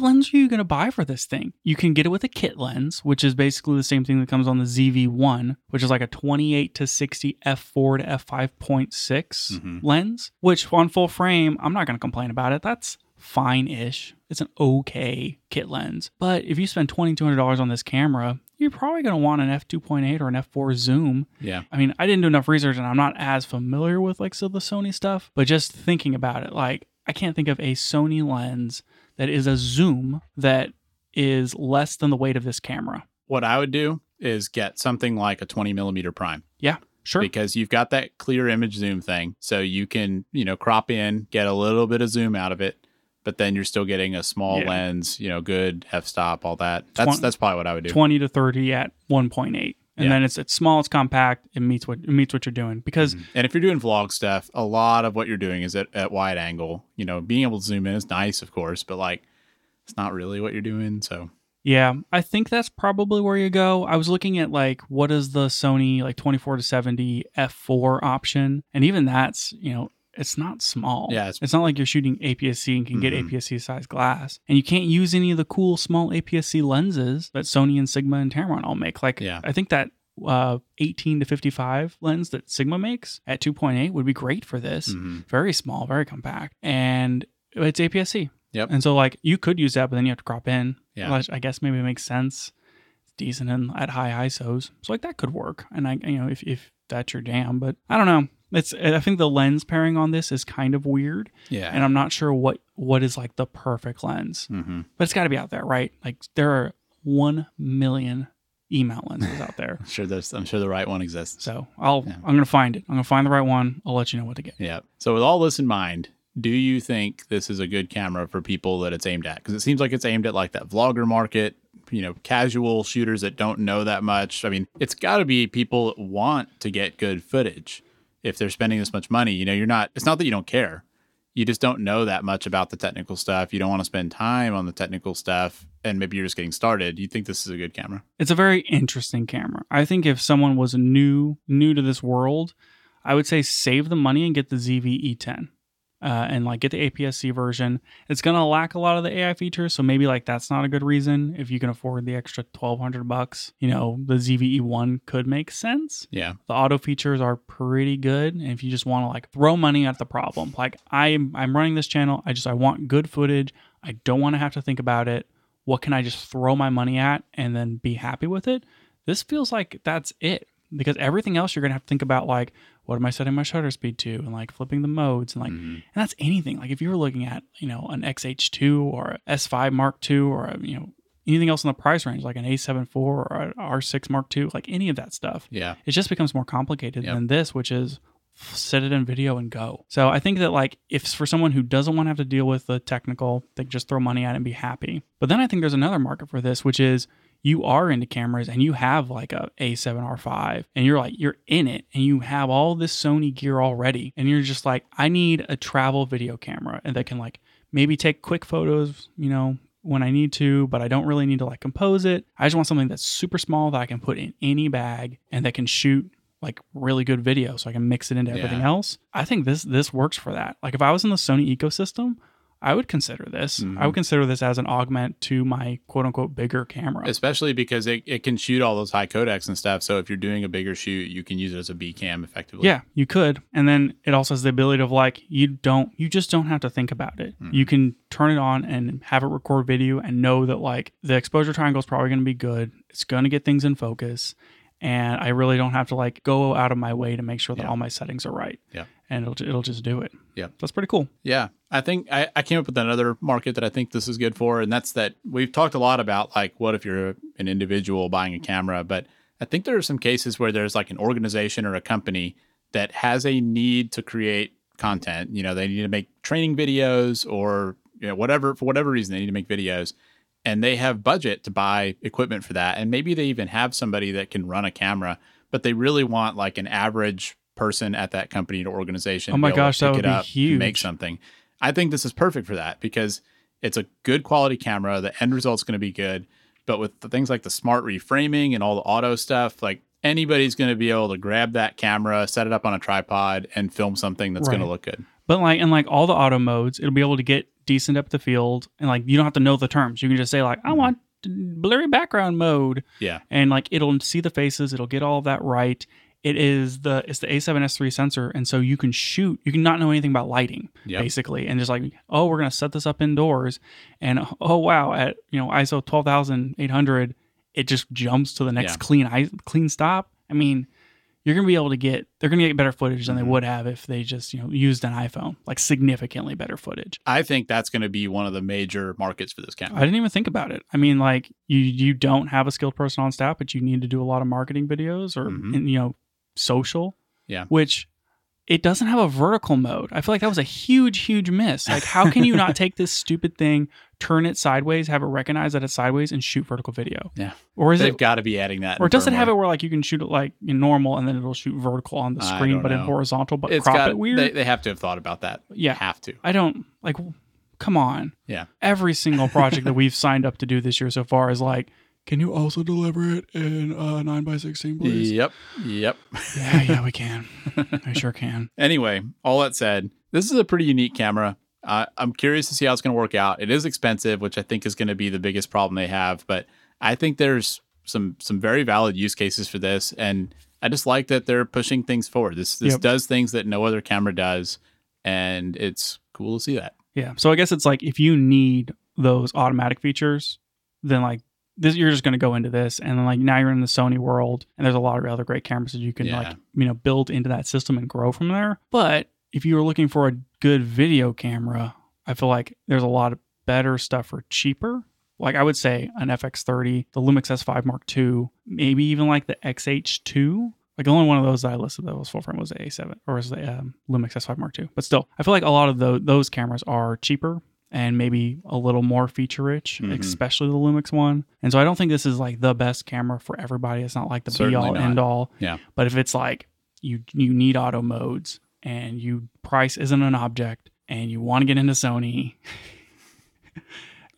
lens are you going to buy for this thing? You can get it with a kit lens, which is basically the same thing that comes on the ZV-1, which is like a 28-60 f4 to f5.6 lens, which on full frame, I'm not going to complain about it. That's fine-ish. It's an okay kit lens. But if you spend $2,200 on this camera, you're probably going to want an f2.8 or an f4 zoom. Yeah. I mean, I didn't do enough research and I'm not as familiar with like so the Sony stuff, but just thinking about it, like I can't think of a Sony lens that is a zoom that is less than the weight of this camera. What I would do is get something like a 20 millimeter prime. Yeah, sure. Because you've got that clear image zoom thing. So you can, you know, crop in, get a little bit of zoom out of it, but then you're still getting a small lens, you know, good f-stop, all that. That's probably what I would do. 20 to 30 at 1.8. And then it's small, it's compact, it meets what you're doing. Because and if you're doing vlog stuff, a lot of what you're doing is at wide angle. You know, being able to zoom in is nice, of course, but like it's not really what you're doing. So yeah, I think that's probably where you go. I was looking at like what is the Sony like 24 to 70 f4 option, and even that's, you know, it's not small. Yeah, it's not like you're shooting APS-C and can get APS-C size glass. And you can't use any of the cool small APS-C lenses that Sony and Sigma and Tamron all make. Like, I think that 18 to 55 lens that Sigma makes at 2.8 would be great for this. Very small, very compact. And it's APS-C. Yep. And so, like, you could use that, but then you have to crop in. Yeah. Which I guess maybe makes sense. It's decent and at high ISOs. So, like, that could work. And, if that's your jam. But I don't know. I think the lens pairing on this is kind of weird. Yeah. And I'm not sure what is like the perfect lens. But it's got to be out there, right? Like there are 1 million E-mount lenses out there. I'm sure the right one exists. So I'm going to find it. I'm going to find the right one. I'll let you know what to get. Yeah. So with all this in mind, do you think this is a good camera for people that it's aimed at? Because it seems like it's aimed at like that vlogger market, you know, casual shooters that don't know that much. I mean, it's got to be people that want to get good footage. If they're spending this much money, you know, it's not that you don't care. You just don't know that much about the technical stuff. You don't want to spend time on the technical stuff. And maybe you're just getting started. You think this is a good camera? It's a very interesting camera. I think if someone was new to this world, I would say save the money and get the ZV-E10 and like get the APS-C version. It's going to lack a lot of the AI features. So maybe like that's not a good reason. If you can afford the extra $1,200, you know, the ZV-E1 could make sense. Yeah. The auto features are pretty good. And if you just want to like throw money at the problem, like I'm running this channel. I want good footage. I don't want to have to think about it. What can I just throw my money at and then be happy with it? This feels like that's it. Because everything else you're going to have to think about, like, what am I setting my shutter speed to? And like flipping the modes and like, and that's anything. Like if you were looking at, you know, an XH2 or a S5 Mark II or, you know, anything else in the price range, like an A7 IV or an R6 Mark II, like any of that stuff. Yeah. It just becomes more complicated than this, which is set it in video and go. So I think that like if for someone who doesn't want to have to deal with the technical, they just throw money at it and be happy. But then I think there's another market for this, which is, you are into cameras and you have like a A7R5 and you're like, you're in it and you have all this Sony gear already. And you're just like, I need a travel video camera and that can like maybe take quick photos, you know, when I need to, but I don't really need to like compose it. I just want something that's super small that I can put in any bag and that can shoot like really good video so I can mix it into everything else. I think this works for that. Like if I was in the Sony ecosystem, I would consider this. I would consider this as an augment to my quote unquote bigger camera. Especially because it can shoot all those high codecs and stuff. So if you're doing a bigger shoot, you can use it as a B cam effectively. Yeah, you could. And then it also has the ability of like, you just don't have to think about it. You can turn it on and have it record video and know that like the exposure triangle is probably going to be good. It's going to get things in focus. And I really don't have to like go out of my way to make sure that all my settings are right. Yeah. And it'll just do it. Yeah. That's pretty cool. Yeah. I think I came up with another market that I think this is good for. And that's that we've talked a lot about like, what if you're an individual buying a camera? But I think there are some cases where there's like an organization or a company that has a need to create content. You know, they need to make training videos or, you know, whatever, for whatever reason, they need to make videos. And they have budget to buy equipment for that. And maybe they even have somebody that can run a camera, but they really want like an average person at that company or organization. Oh my gosh, that would be huge. Make something. I think this is perfect for that because it's a good quality camera. The end result's going to be good. But with the things like the smart reframing and all the auto stuff, like anybody's going to be able to grab that camera, set it up on a tripod and film something that's going to look good. But like, and like all the auto modes, it'll be able to get decent depth of field and like you don't have to know the terms. You can just say like I want blurry background mode, and like it'll see the faces, it'll get all of that right. It's the A7S III sensor, and so you can shoot. You can not know anything about lighting, basically, and just like, oh, we're gonna set this up indoors, and oh wow, at ISO 12,800, it just jumps to the next clean stop. I mean, you're going to be able to get, they're going to get better footage than they would have if they just, you know, used an iPhone, like significantly better footage. I think that's going to be one of the major markets for this camera. I didn't even think about it. I mean, like you don't have a skilled person on staff, but you need to do a lot of marketing videos or, you know, social, which it doesn't have a vertical mode. I feel like that was a huge, huge miss. Like, how can you not take this stupid thing, turn it sideways, have it recognize that it's sideways, and shoot vertical video? Yeah. Or is They've got to be adding that. Or does it have it where like you can shoot it like in normal and then it'll shoot vertical on the screen, but in horizontal, but it's crop it weird? They have to have thought about that. Yeah. Have to. I don't, like, come on. Yeah. Every single project that we've signed up to do this year so far is like, can you also deliver it in 9x16, please? Yep. Yeah, we can. I sure can. Anyway, all that said, this is a pretty unique camera. I'm curious to see how it's going to work out. It is expensive, which I think is going to be the biggest problem they have. But I think there's some very valid use cases for this. And I just like that they're pushing things forward. This does things that no other camera does. And it's cool to see that. Yeah. So I guess it's like if you need those automatic features, then like, this, you're just going to go into this, and then like now you're in the Sony world, and there's a lot of other great cameras that you can like, you know, build into that system and grow from there. But if you were looking for a good video camera, I feel like there's a lot of better stuff for cheaper. Like I would say an FX30, the Lumix S5 Mark II, maybe even like the XH2. Like the only one of those that I listed that was full frame was the A7 or was the Lumix S5 Mark II. But still, I feel like a lot of those cameras are cheaper and maybe a little more feature-rich, especially the Lumix one. And so I don't think this is like the best camera for everybody. It's not like the be-all, end-all. Yeah. But if it's like you need auto modes and you price isn't an object and you want to get into Sony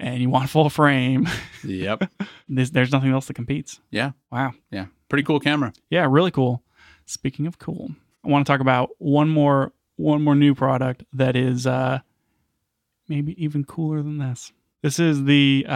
and you want full frame, there's nothing else that competes. Yeah. Wow. Yeah. Pretty cool camera. Yeah, really cool. Speaking of cool, I want to talk about one more new product that is... maybe even cooler than this. This is the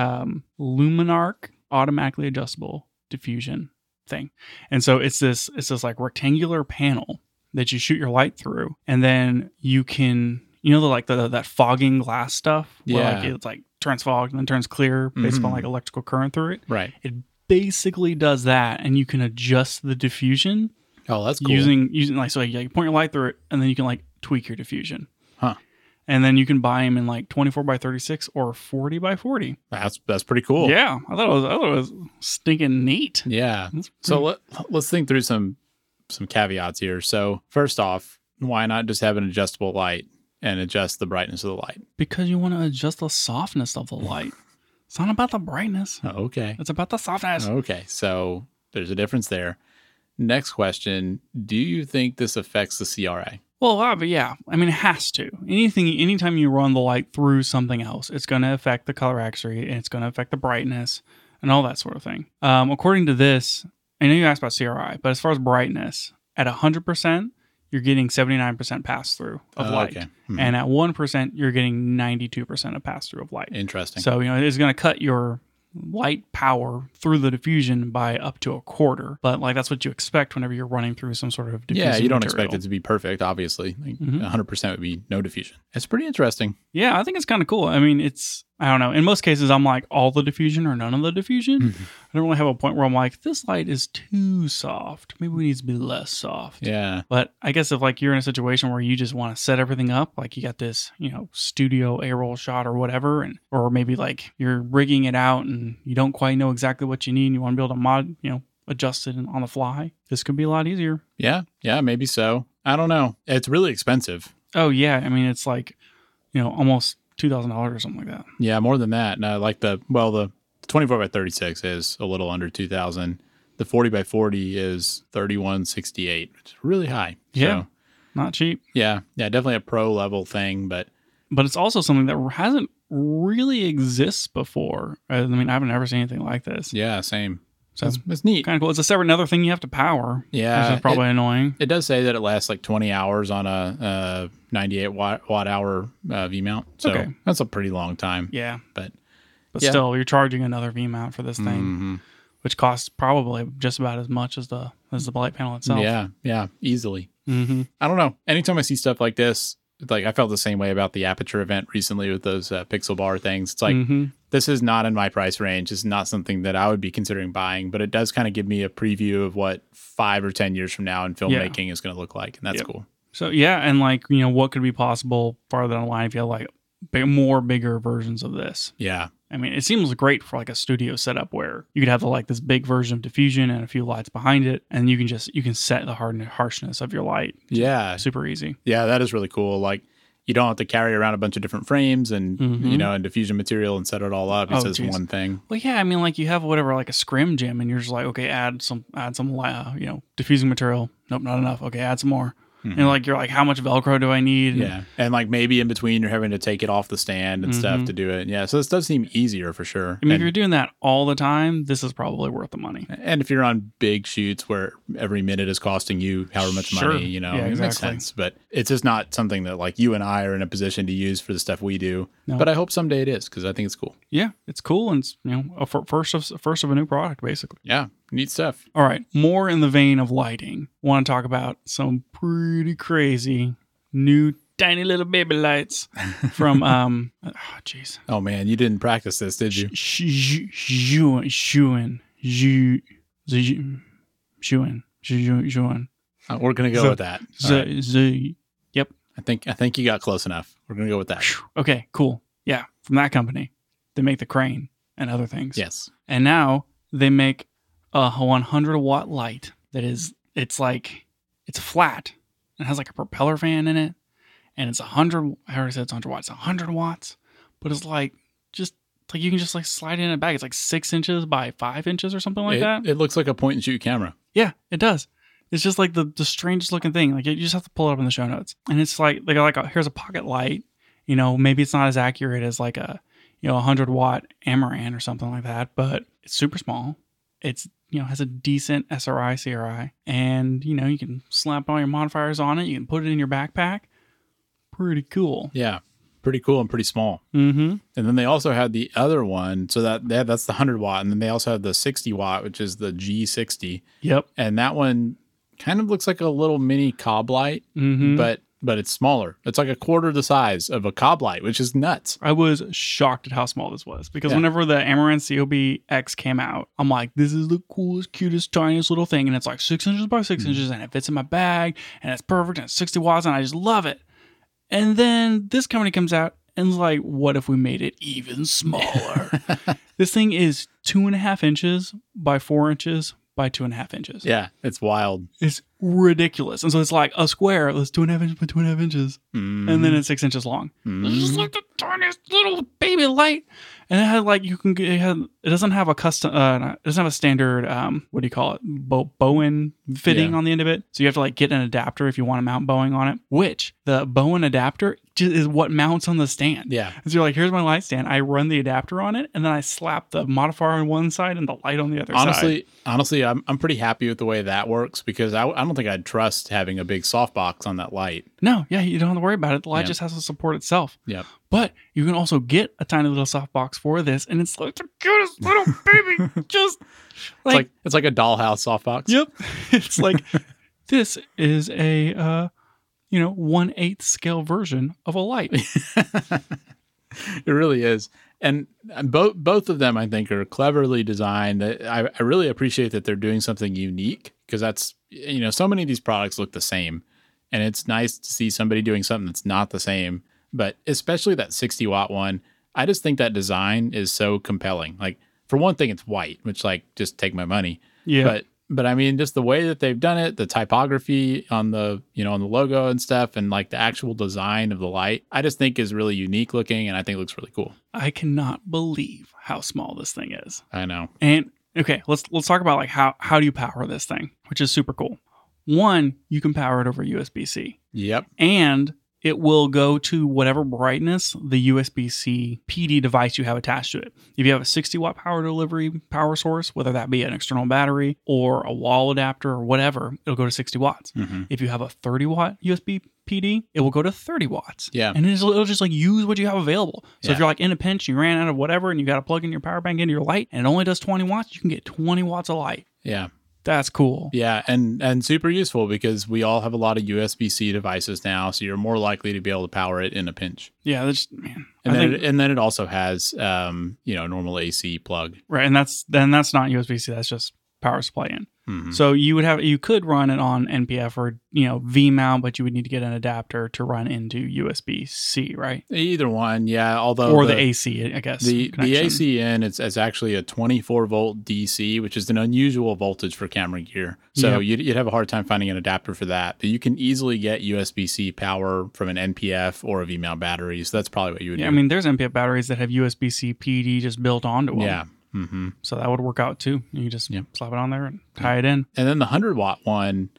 Luminarc automatically adjustable diffusion thing. And so it's this like rectangular panel that you shoot your light through. And then you can, you know, that fogging glass stuff where like it's like turns fogged and then turns clear based on like electrical current through it. Right. It basically does that, and you can adjust the diffusion. Oh, that's cool. Using like, so you point your light through it and then you can like tweak your diffusion. Huh. And then you can buy them in like 24x36 or 40x40. That's pretty cool. Yeah, I thought it was stinking neat. Yeah. So let's think through some caveats here. So first off, why not just have an adjustable light and adjust the brightness of the light? Because you want to adjust the softness of the light. It's not about the brightness. Oh, okay. It's about the softness. Okay. So there's a difference there. Next question: do you think this affects the CRA? Well, but yeah, I mean, it has to. Anytime you run the light through something else, it's going to affect the color accuracy, and it's going to affect the brightness and all that sort of thing. According to this, I know you asked about CRI, but as far as brightness, at 100%, you're getting 79% pass-through of light. Okay. Hmm. And at 1%, you're getting 92% of pass-through of light. Interesting. So, you know, it's going to cut your light power through the diffusion by up to a quarter, but like that's what you expect whenever you're running through some sort of diffusion. Yeah, you don't expect it to be perfect, obviously. Like 100% would be no diffusion. It's pretty interesting. Yeah, I think it's kind of cool. I mean, it's, I don't know. In most cases, I'm like all the diffusion or none of the diffusion. I don't really have a point where I'm like, this light is too soft. Maybe we need to be less soft. Yeah. But I guess if like you're in a situation where you just want to set everything up, like you got this, you know, studio A-roll shot or whatever, and or maybe like you're rigging it out and you don't quite know exactly what you need and you want to be able to mod, you know, adjust it on the fly, this could be a lot easier. Yeah. Yeah, maybe so. I don't know. It's really expensive. Oh, yeah. I mean, it's like, you know, almost $2,000 or something like that. Yeah, more than that. No, like the 24x36 is a little under 2,000. The 40x40 is 3,168, which is really high. Yeah, so, not cheap. Yeah, definitely a pro level thing, but it's also something that hasn't really exists before. I mean, I haven't ever seen anything like this. Yeah, same. So it's neat. Kind of cool. It's a separate another thing you have to power. Yeah. Which is probably annoying. It does say that it lasts like 20 hours on a 98 watt hour V-mount. So that's a pretty long time. Yeah. But still, you're charging another V-mount for this thing, which costs probably just about as much as the light panel itself. Yeah. Yeah. Easily. I don't know. Anytime I see stuff like this, like I felt the same way about the Aputure event recently with those pixel bar things. It's like, this is not in my price range. It's not something that I would be considering buying, but it does kind of give me a preview of what 5 or 10 years from now in filmmaking is going to look like. And that's cool. So yeah. And like, you know, what could be possible farther down the line if you have like bigger versions of this. Yeah. I mean, it seems great for like a studio setup where you could have the, like this big version of diffusion and a few lights behind it, and you can just set the harshness of your light. Yeah, super easy. Yeah, that is really cool. Like you don't have to carry around a bunch of different frames and you know, and diffusion material and set it all up. It says one thing. Well, yeah, I mean, like you have whatever like a scrim gym, and you're just like, okay, add some you know, diffusing material. Nope, not enough. Okay, add some more. And like you're like, how much Velcro do I need? Yeah, and like maybe in between you're having to take it off the stand and stuff to do it. Yeah, so this does seem easier for sure. I mean, if you're doing that all the time, this is probably worth the money. And if you're on big shoots where every minute is costing you however much money, you know, it makes sense. But it's just not something that like you and I are in a position to use for the stuff we do. No. But I hope someday it is because I think it's cool. Yeah, it's cool, and it's, you know, a first of a new product basically. Yeah. Neat stuff. All right. More in the vein of lighting. Want to talk about some pretty crazy new tiny little baby lights from, Oh man, you didn't practice this, did you? We're going to go with that. Yep. I think you got close enough. We're going to go with that. Okay, cool. Yeah. From that company. They make the crane and other things. Yes. And now they make a 100 watt light that is, it's like, it's flat. It has like a propeller fan in it, and it's 100. I already said it's 100 watts. 100 watts, but it's like just like you can just like slide it in a bag. It's like 6 inches by 5 inches or something like that. It looks like a point and shoot camera. Yeah, it does. It's just like the strangest looking thing. Like you just have to pull it up in the show notes, and it's here's a pocket light. You know, maybe it's not as accurate as like a 100 watt Amaran or something like that, but it's super small. It's, you know, has a decent SRI, CRI, and, you know, you can slap all your modifiers on it. You can put it in your backpack. Pretty cool. Yeah. Pretty cool and pretty small. Mm-hmm. And then they also had the other one. So that's the 100 watt. And then they also have the 60 watt, which is the G60. Yep. And that one kind of looks like a little mini cob light, but it's smaller. It's like a quarter the size of a cob light, which is nuts. I was shocked at how small this was because whenever the Amaran COB X came out, I'm like, this is the coolest, cutest, tiniest little thing. And it's like 6 inches by 6 inches, and it fits in my bag, and it's perfect, and it's 60 watts, and I just love it. And then this company comes out and is like, what if we made it even smaller? This thing is 2.5 inches by 4 inches. By 2.5 inches. Yeah, it's wild. It's ridiculous. And so it's like a square that's 2.5 inches by 2.5 inches. And then it's 6 inches long. It's just like the tiniest little baby light. And it had like, you can get, it doesn't have a custom, it doesn't have a standard, Bowen fitting on the end of it. So you have to like get an adapter if you want to mount Bowen on it, which the Bowen adapter is what mounts on the stand. Yeah. And so you're like, here's my light stand. I run the adapter on it, and then I slap the modifier on one side and the light on the other side. Honestly, I'm pretty happy with the way that works because I don't think I'd trust having a big softbox on that light. No, yeah, you don't have to worry about it. The light just has to support itself. Yeah. But you can also get a tiny little softbox for this, and it's like the cutest little baby. Just like it's like a dollhouse softbox. Yep. It's like this is a 1/8 scale version of a light. It really is. And both of them, I think, are cleverly designed. I really appreciate that they're doing something unique because that's, you know, so many of these products look the same. And it's nice to see somebody doing something that's not the same. But especially that 60 watt one, I just think that design is so compelling. Like, for one thing, it's white, which, like, just take my money. Yeah. But I mean, just the way that they've done it, the typography on the, you know, on the logo and stuff, and like the actual design of the light, I just think is really unique looking, and I think it looks really cool. I cannot believe how small this thing is. I know. And okay, let's talk about like how do you power this thing, which is super cool. One, you can power it over USB-C. Yep. And it will go to whatever brightness the USB-C PD device you have attached to it. If you have a 60-watt power delivery power source, whether that be an external battery or a wall adapter or whatever, it'll go to 60 watts. Mm-hmm. If you have a 30-watt USB PD, it will go to 30 watts. Yeah. And it'll just like use what you have available. So if you're like in a pinch and you ran out of whatever and you got to plug in your power bank into your light and it only does 20 watts, you can get 20 watts of light. Yeah. That's cool. Yeah, and super useful because we all have a lot of USB-C devices now, so you're more likely to be able to power it in a pinch. Yeah, that's, man. And then it also has normal AC plug. Right, and that's not USB-C. That's just power supply in. Mm-hmm. So you could run it on NPF or V mount, but you would need to get an adapter to run into USB-C, right? Either one, yeah. Although the AC, I guess the AC in it's actually a 24 volt DC, which is an unusual voltage for camera gear. So you'd have a hard time finding an adapter for that. But you can easily get USB-C power from an NPF or a V mount battery. So that's probably what you would do. Yeah, I mean, there's NPF batteries that have USB-C PD just built onto them. Yeah. Mm-hmm. So that would work out too. You just slap it on there and tie it in. And then the 100-watt one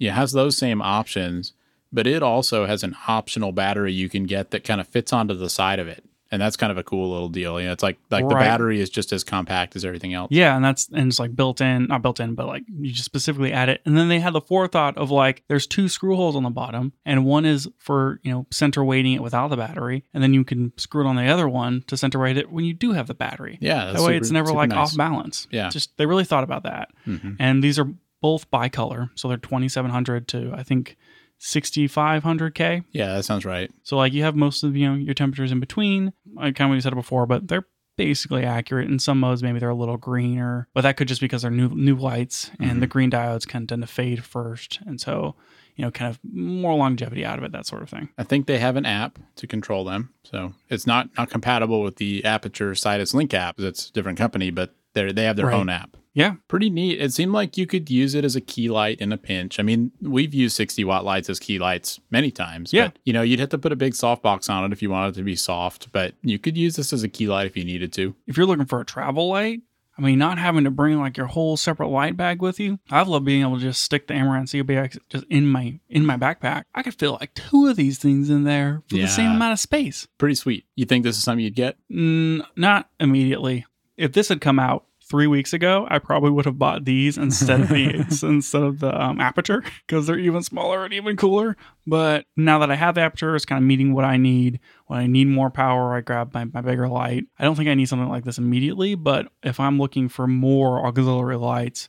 has those same options, but it also has an optional battery you can get that kind of fits onto the side of it. And that's kind of a cool little deal. It's like right. The battery is just as compact as everything else. Yeah, and it's like built in, not built in, but like you just specifically add it. And then they had the forethought of there's two screw holes on the bottom, and one is for center weighting it without the battery, and then you can screw it on the other one to center weight it when you do have the battery. Yeah, that way it's never nice. Off balance. Yeah, they really thought about that. Mm-hmm. And these are both bi-color, so they're 2700 to I think 6500K. Yeah, that sounds right. So you have most of your temperatures in between. I kind of said it before, but they're basically accurate. In some modes, maybe they're a little greener, but that could just because they're new lights, and the green diodes kind of tend to fade first, and so kind of more longevity out of it, that sort of thing. I think they have an app to control them, so it's not compatible with the Aputure Sidus Link app. It's a different company, but they have their own app. Yeah. Pretty neat. It seemed like you could use it as a key light in a pinch. I mean, we've used 60-watt lights as key lights many times. Yeah. But, you'd have to put a big softbox on it if you wanted it to be soft, but you could use this as a key light if you needed to. If you're looking for a travel light, I mean, not having to bring your whole separate light bag with you. I've loved being able to just stick the Amaranth CBX just in my backpack. I could fit two of these things in there for the same amount of space. Pretty sweet. You think this is something you'd get? Not immediately. If this had come out 3 weeks ago, I probably would have bought these instead of the Aputure, because they're even smaller and even cooler. But now that I have the Aputure, it's kind of meeting what I need. When I need more power, I grab my bigger light. I don't think I need something like this immediately, but if I'm looking for more auxiliary lights,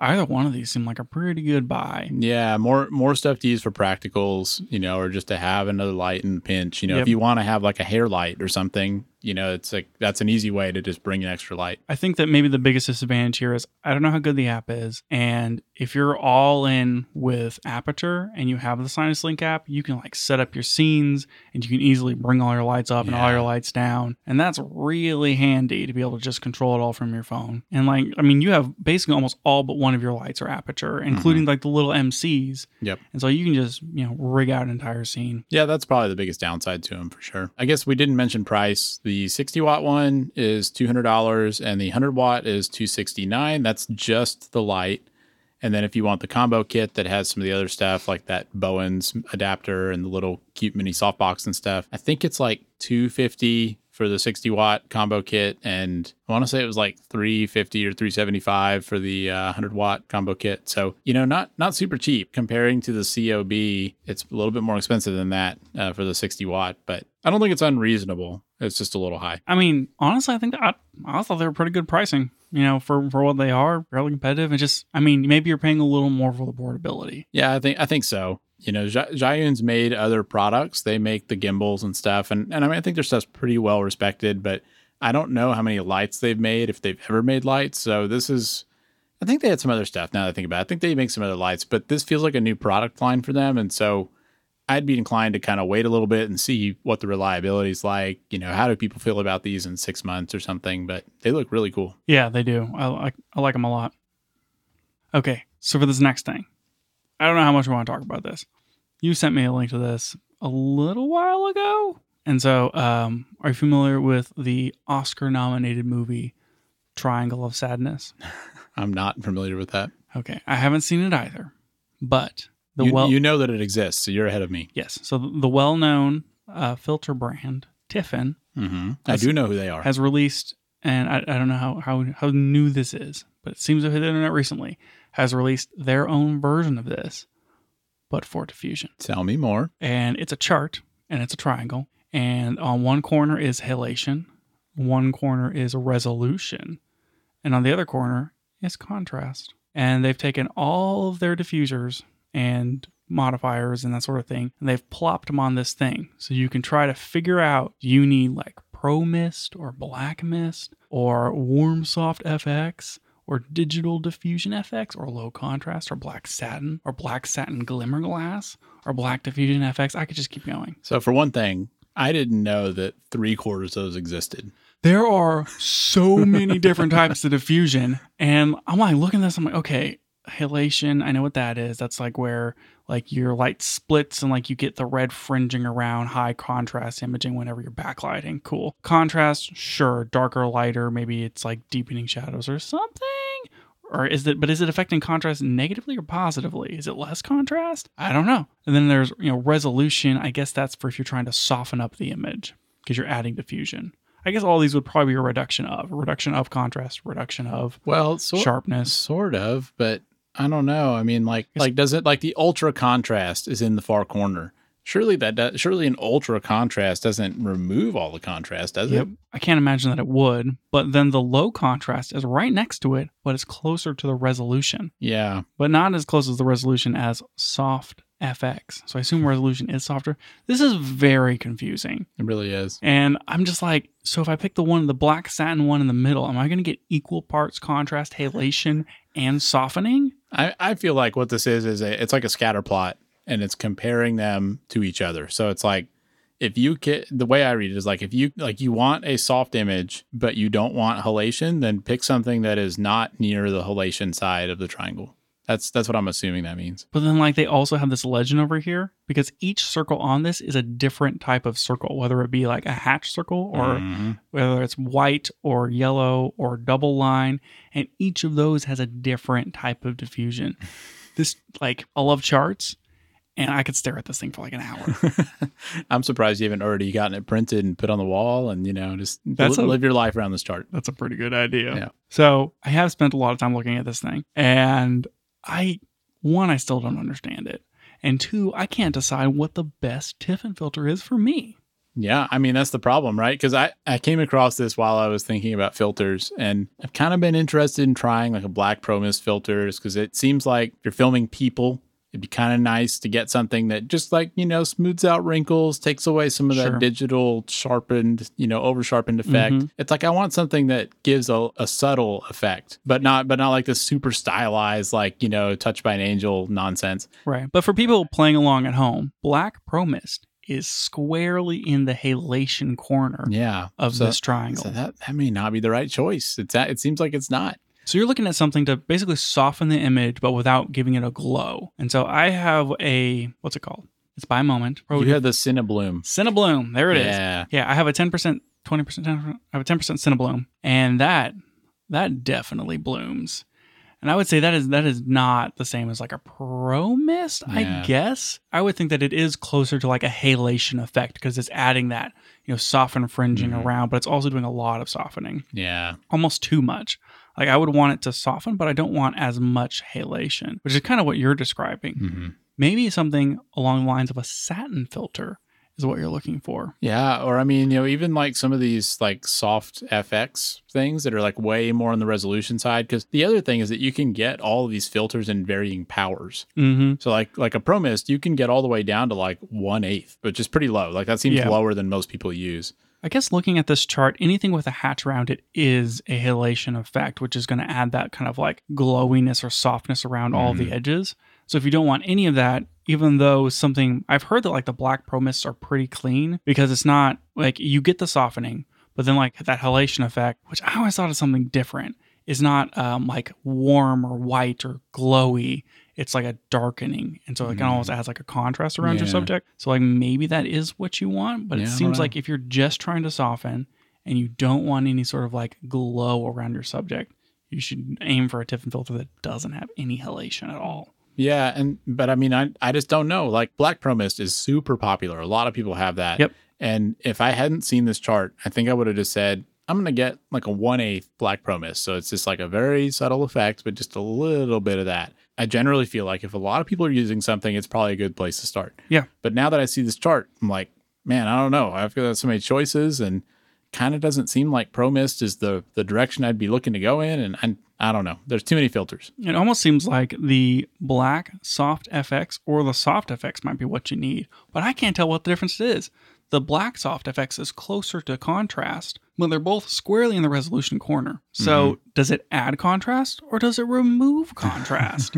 either one of these seem like a pretty good buy. Yeah, more stuff to use for practicals, or just to have another light in a pinch. If you want to have a hair light or something, it's that's an easy way to just bring an extra light. I think that maybe the biggest disadvantage here is I don't know how good the app is. And if you're all in with Aputure and you have the Sinus Link app, you can set up your scenes and you can easily bring all your lights up and all your lights down. And that's really handy to be able to just control it all from your phone. And you have basically almost all but one of your lights are Aputure, including the little MCs. Yep. And so you can just, rig out an entire scene. Yeah, that's probably the biggest downside to them for sure. I guess we didn't mention price. The 60-watt one is $200 and the 100-watt is $269. That's just the light. And then if you want the combo kit that has some of the other stuff, like that Bowens adapter and the little cute mini softbox and stuff, I think it's $250 for the 60-watt combo kit. And I want to say it was $350 or $375 for the 100-watt combo kit. So, not super cheap. Comparing to the COB, it's a little bit more expensive than that for the 60-watt, but I don't think it's unreasonable. It's just a little high. I mean, honestly, I think I thought they were pretty good pricing, for what they are, fairly competitive. And just, I mean, maybe you're paying a little more for the portability. Yeah, I think so. Zhiyun's made other products. They make the gimbals and stuff. And I mean, I think their stuff's pretty well respected, but I don't know how many lights they've made, if they've ever made lights. So this is, I think they had some other stuff now that I think about it. I think they make some other lights, but this feels like a new product line for them. And so I'd be inclined to kind of wait a little bit and see what the reliability is like. How do people feel about these in 6 months or something? But they look really cool. Yeah, they do. I like them a lot. Okay, so for this next thing, I don't know how much we want to talk about this. You sent me a link to this a little while ago. And so are you familiar with the Oscar-nominated movie Triangle of Sadness? I'm not familiar with that. Okay, I haven't seen it either, but... You know that it exists, so you're ahead of me. Yes. So the well-known filter brand, Tiffin, I do know who they are, has released, and I don't know how new this is, but it seems to hit the internet recently, has released their own version of this, but for diffusion. Tell me more. And it's a chart, and it's a triangle, and on one corner is halation, one corner is resolution, and on the other corner is contrast. And they've taken all of their diffusers and modifiers and that sort of thing, and they've plopped them on this thing. So you can try to figure out, you need like pro mist or black mist or warm soft FX or digital diffusion FX or low contrast or black satin glimmer glass or black diffusion FX. I could just keep going. So for one thing, I didn't know that 3/4 of those existed. There are so many different types of diffusion. And I'm like looking at this, I'm like, okay, halation, I know what that is. That's like where like your light splits and like you get the red fringing around high contrast imaging whenever you're backlighting. Cool. Contrast, sure. Darker, lighter. Maybe it's like deepening shadows or something. Or is it affecting contrast negatively or positively? Is it less contrast? I don't know. And then there's, resolution. I guess that's for if you're trying to soften up the image because you're adding diffusion. I guess all these would probably be a reduction of contrast, reduction of sharpness. Sort of, but I don't know. I mean, does it the ultra contrast is in the far corner? Surely an ultra contrast doesn't remove all the contrast, does it? I can't imagine that it would. But then the low contrast is right next to it, but it's closer to the resolution. Yeah. But not as close as the resolution as soft FX. So I assume resolution is softer. This is very confusing. It really is. And I'm just like, so if I pick the black satin one in the middle, am I going to get equal parts contrast, halation, and softening? I feel like what this is it's like a scatter plot. And it's comparing them to each other. So it's like, the way I read it is like, if you you want a soft image, but you don't want halation, then pick something that is not near the halation side of the triangle. That's what I'm assuming that means. But then they also have this legend over here because each circle on this is a different type of circle, whether it be like a hatch circle or whether it's white or yellow or double line. And each of those has a different type of diffusion. This, I love charts. And I could stare at this thing for an hour. I'm surprised you haven't already gotten it printed and put on the wall and, just live your life around this chart. That's a pretty good idea. Yeah. So I have spent a lot of time looking at this thing. And I still don't understand it. And two, I can't decide what the best Tiffin filter is for me. Yeah, I mean, that's the problem, right? Because I came across this while I was thinking about filters, and I've kind of been interested in trying a black pro mist filter because it seems like if you're filming people, it'd be kind of nice to get something that just smooths out wrinkles, takes away some of that digital sharpened, over-sharpened effect. Mm-hmm. It's I want something that gives a subtle effect, but not like this super stylized, touched by an angel nonsense. Right. But for people playing along at home, black pro mist is squarely in the halation corner of this triangle. So that may not be the right choice. It seems like it's not. So you're looking at something to basically soften the image, but without giving it a glow. And so I have what's it called? It's by Moment. You have the Cinebloom. Cinebloom. There it is. Yeah. I have a 10% Cinebloom. And that definitely blooms. And I would say that is not the same as a pro mist, I guess. I would think that it is closer to a halation effect because it's adding that, soften fringing around, but it's also doing a lot of softening. Yeah. Almost too much. I would want it to soften, but I don't want as much halation, which is kind of what you're describing. Mm-hmm. Maybe something along the lines of a satin filter is what you're looking for. Yeah. Or, even some of these soft FX things that are way more on the resolution side. Because the other thing is that you can get all of these filters in varying powers. Mm-hmm. So like a pro mist, you can get all the way down to 1/8, which is pretty low. That seems lower than most people use. I guess looking at this chart, anything with a hatch around it is a halation effect, which is going to add that kind of glowiness or softness around all the edges. So if you don't want any of that, even though something, I've heard that the black pro mists are pretty clean because it's not you get the softening, but then that halation effect, which I always thought is something different, is not warm or white or glowy. It's a darkening. And so it almost adds a contrast around your subject. So maybe that is what you want, but it seems if you're just trying to soften and you don't want any sort of glow around your subject, you should aim for a Tiffin filter that doesn't have any halation at all. Yeah. I just don't know. Black Pro Mist is super popular. A lot of people have that. Yep. And if I hadn't seen this chart, I think I would have just said, I'm going to get a 1/8 black pro mist. So it's just a very subtle effect, but just a little bit of that. I generally feel if a lot of people are using something, it's probably a good place to start. Yeah. But now that I see this chart, I'm man, I don't know. I've got so many choices and kind of doesn't seem like Pro Mist is the direction I'd be looking to go in. And I don't know. There's too many filters. It almost seems like the black soft FX or the soft FX might be what you need, but I can't tell what the difference is. The black soft FX is closer to contrast, but they're both squarely in the resolution corner. So does it add contrast or does it remove contrast?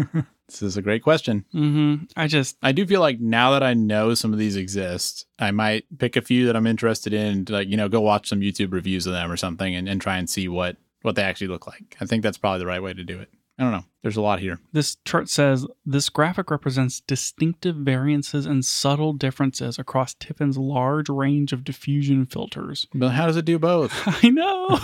This is a great question. Mm-hmm. I do feel like now that I know some of these exist, I might pick a few that I'm interested in, to, like, you know, go watch some YouTube reviews of them or something and try and see what they actually look like. I think that's probably the right way to do it. I don't know. There's a lot here. This chart says, this graphic represents distinctive variances and subtle differences across Tiffin's large range of diffusion filters. But how does it do both? I know.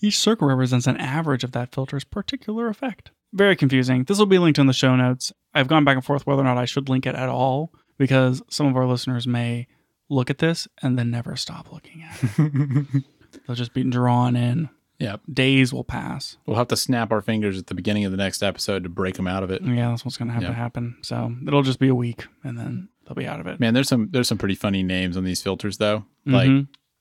Each circle represents an average of that filter's particular effect. Very confusing. This will be linked in the show notes. I've gone back and forth whether or not I should link it at all, because some of our listeners may look at this and then never stop looking at it. They'll just be drawn in. Yeah. Days will pass. We'll have to snap our fingers at the beginning of the next episode to break them out of it. Yeah, that's what's going to have to happen. So it'll just be a week and then they'll be out of it. Man, there's some pretty funny names on these filters though. Like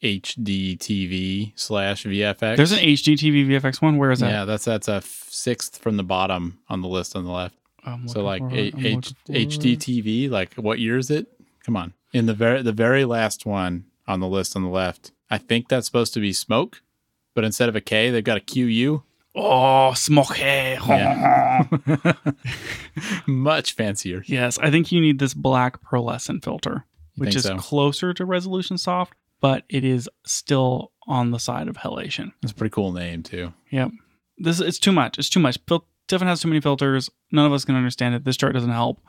HDTV/VFX. There's an HDTV VFX one. Where is that? Yeah, that's a sixth from the bottom on the list on the left. So like HDTV, like what year is it? Come on. In the very last one on the list on the left, I think that's supposed to be smoke. But instead of a K, they've got a QU. Oh, smoke. Yeah. Much fancier. Yes, I think you need this black pearlescent filter, which is closer to resolution soft, but it is still on the side of halation. That's a pretty cool name, too. Yep. It's too much. It's too much. Tiffin has too many filters. None of us can understand it. This chart doesn't help.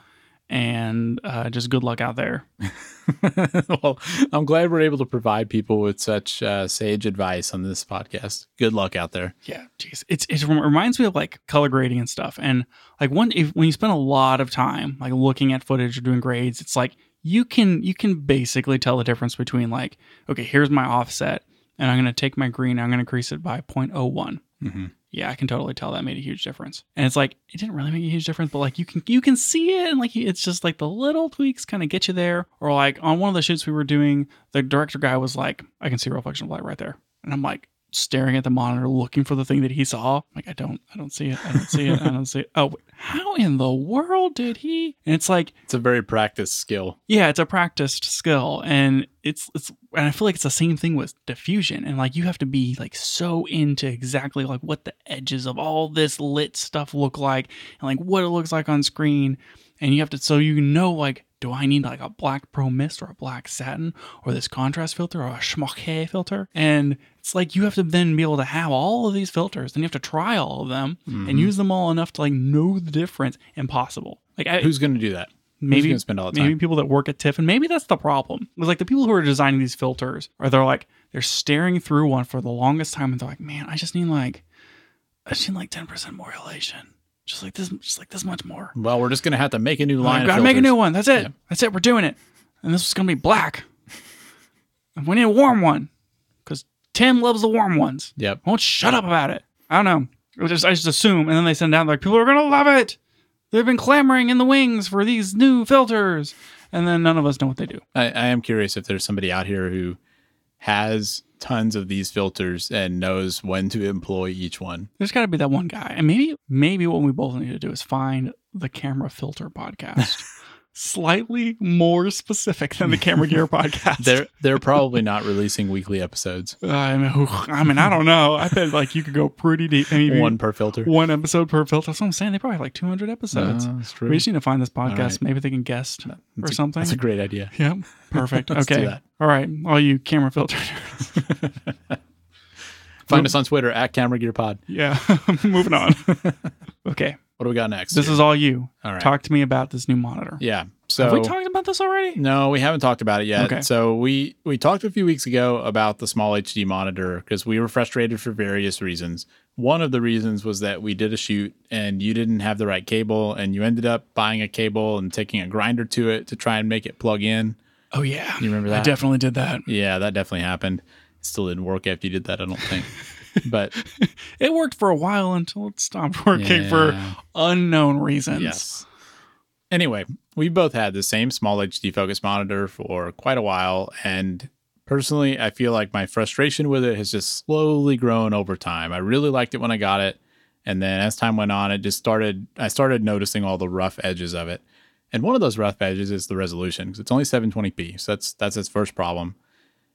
And just good luck out there. Well, I'm glad we're able to provide people with such sage advice on this podcast. Good luck out there. Yeah, geez, it reminds me of like color grading and stuff. And like when you spend a lot of time like looking at footage or doing grades, it's like you can basically tell the difference between like, okay, here's my offset, and I'm going to take my green, I'm going to crease it by 0.01. Mm-hmm. Yeah, I can totally tell that made a huge difference. And it's like, it didn't really make a huge difference, but like you can see it. And like, it's just like the little tweaks kind of get you there. Or like on one of the shoots we were doing, the director guy was like, I can see a reflection of light right there. And I'm like staring at the monitor, looking for the thing that he saw. I'm like, I don't see it. Oh, wait, how in the world did he? And it's like, it's a very practiced skill. Yeah, it's a practiced skill. And and I feel like it's the same thing with diffusion. And like, you have to be like so into exactly like what the edges of all this lit stuff look like and like what it looks like on screen. And you have to, so you know, like, do I need like a black pro mist or a black satin or this contrast filter or a schmuck filter? And it's like, you have to then be able to have all of these filters and you have to try all of them and use them all enough to like know the difference. Impossible. Like who's going to do that? Maybe spend all the time. Maybe people that work at Tiffin. Maybe that's the problem. It was like the people who are designing these filters are they're staring through one for the longest time and they're like, man, I just need like 10% more elation. Just like this much more. Well, we're just gonna have to make a new line. I've got to make a new one. That's it. Yeah. That's it. We're doing it. And this is gonna be black. And we need a warm one because Tim loves the warm ones. Yep. Won't shut up about it. I don't know. I just assume. And then they send down like people are gonna love it. They've been clamoring in the wings for these new filters. And then none of us know what they do. I am curious if there's somebody out here who has tons of these filters and knows when to employ each one. There's got to be that one guy. And maybe what we both need to do is find the Camera Filter Podcast. Slightly more specific than the Camera Gear Podcast. They're probably not releasing weekly episodes. I mean, I don't know. I bet like you could go pretty deep. I mean, one per filter. One episode per filter. That's what I'm saying. They probably have like 200 episodes. No, that's true. We just need to find this podcast. Right. Maybe they can guest or something. That's a great idea. Yep. Perfect. Okay. Do that. All right. All you camera filter nerds. Find us on Twitter @CameraGearPod. Yeah. Moving on. Okay. What do we got next? This is all you. All right. Talk to me about this new monitor. Yeah. So have we talked about this already? No, we haven't talked about it yet. Okay. So we talked a few weeks ago about the small HD monitor because we were frustrated for various reasons. One of the reasons was that we did a shoot and you didn't have the right cable and you ended up buying a cable and taking a grinder to it to try and make it plug in. Oh, yeah. You remember that? I definitely did that. Yeah, that definitely happened. It still didn't work after you did that, I don't think. But it worked for a while until it stopped working for unknown reasons. Yes. Anyway, we both had the same small HD focus monitor for quite a while. And Personally, I feel like my frustration with it has just slowly grown over time. I really liked it when I got it. And then as time went on, I started noticing all the rough edges of it. And one of those rough edges is the resolution, because it's only 720p. So that's its first problem.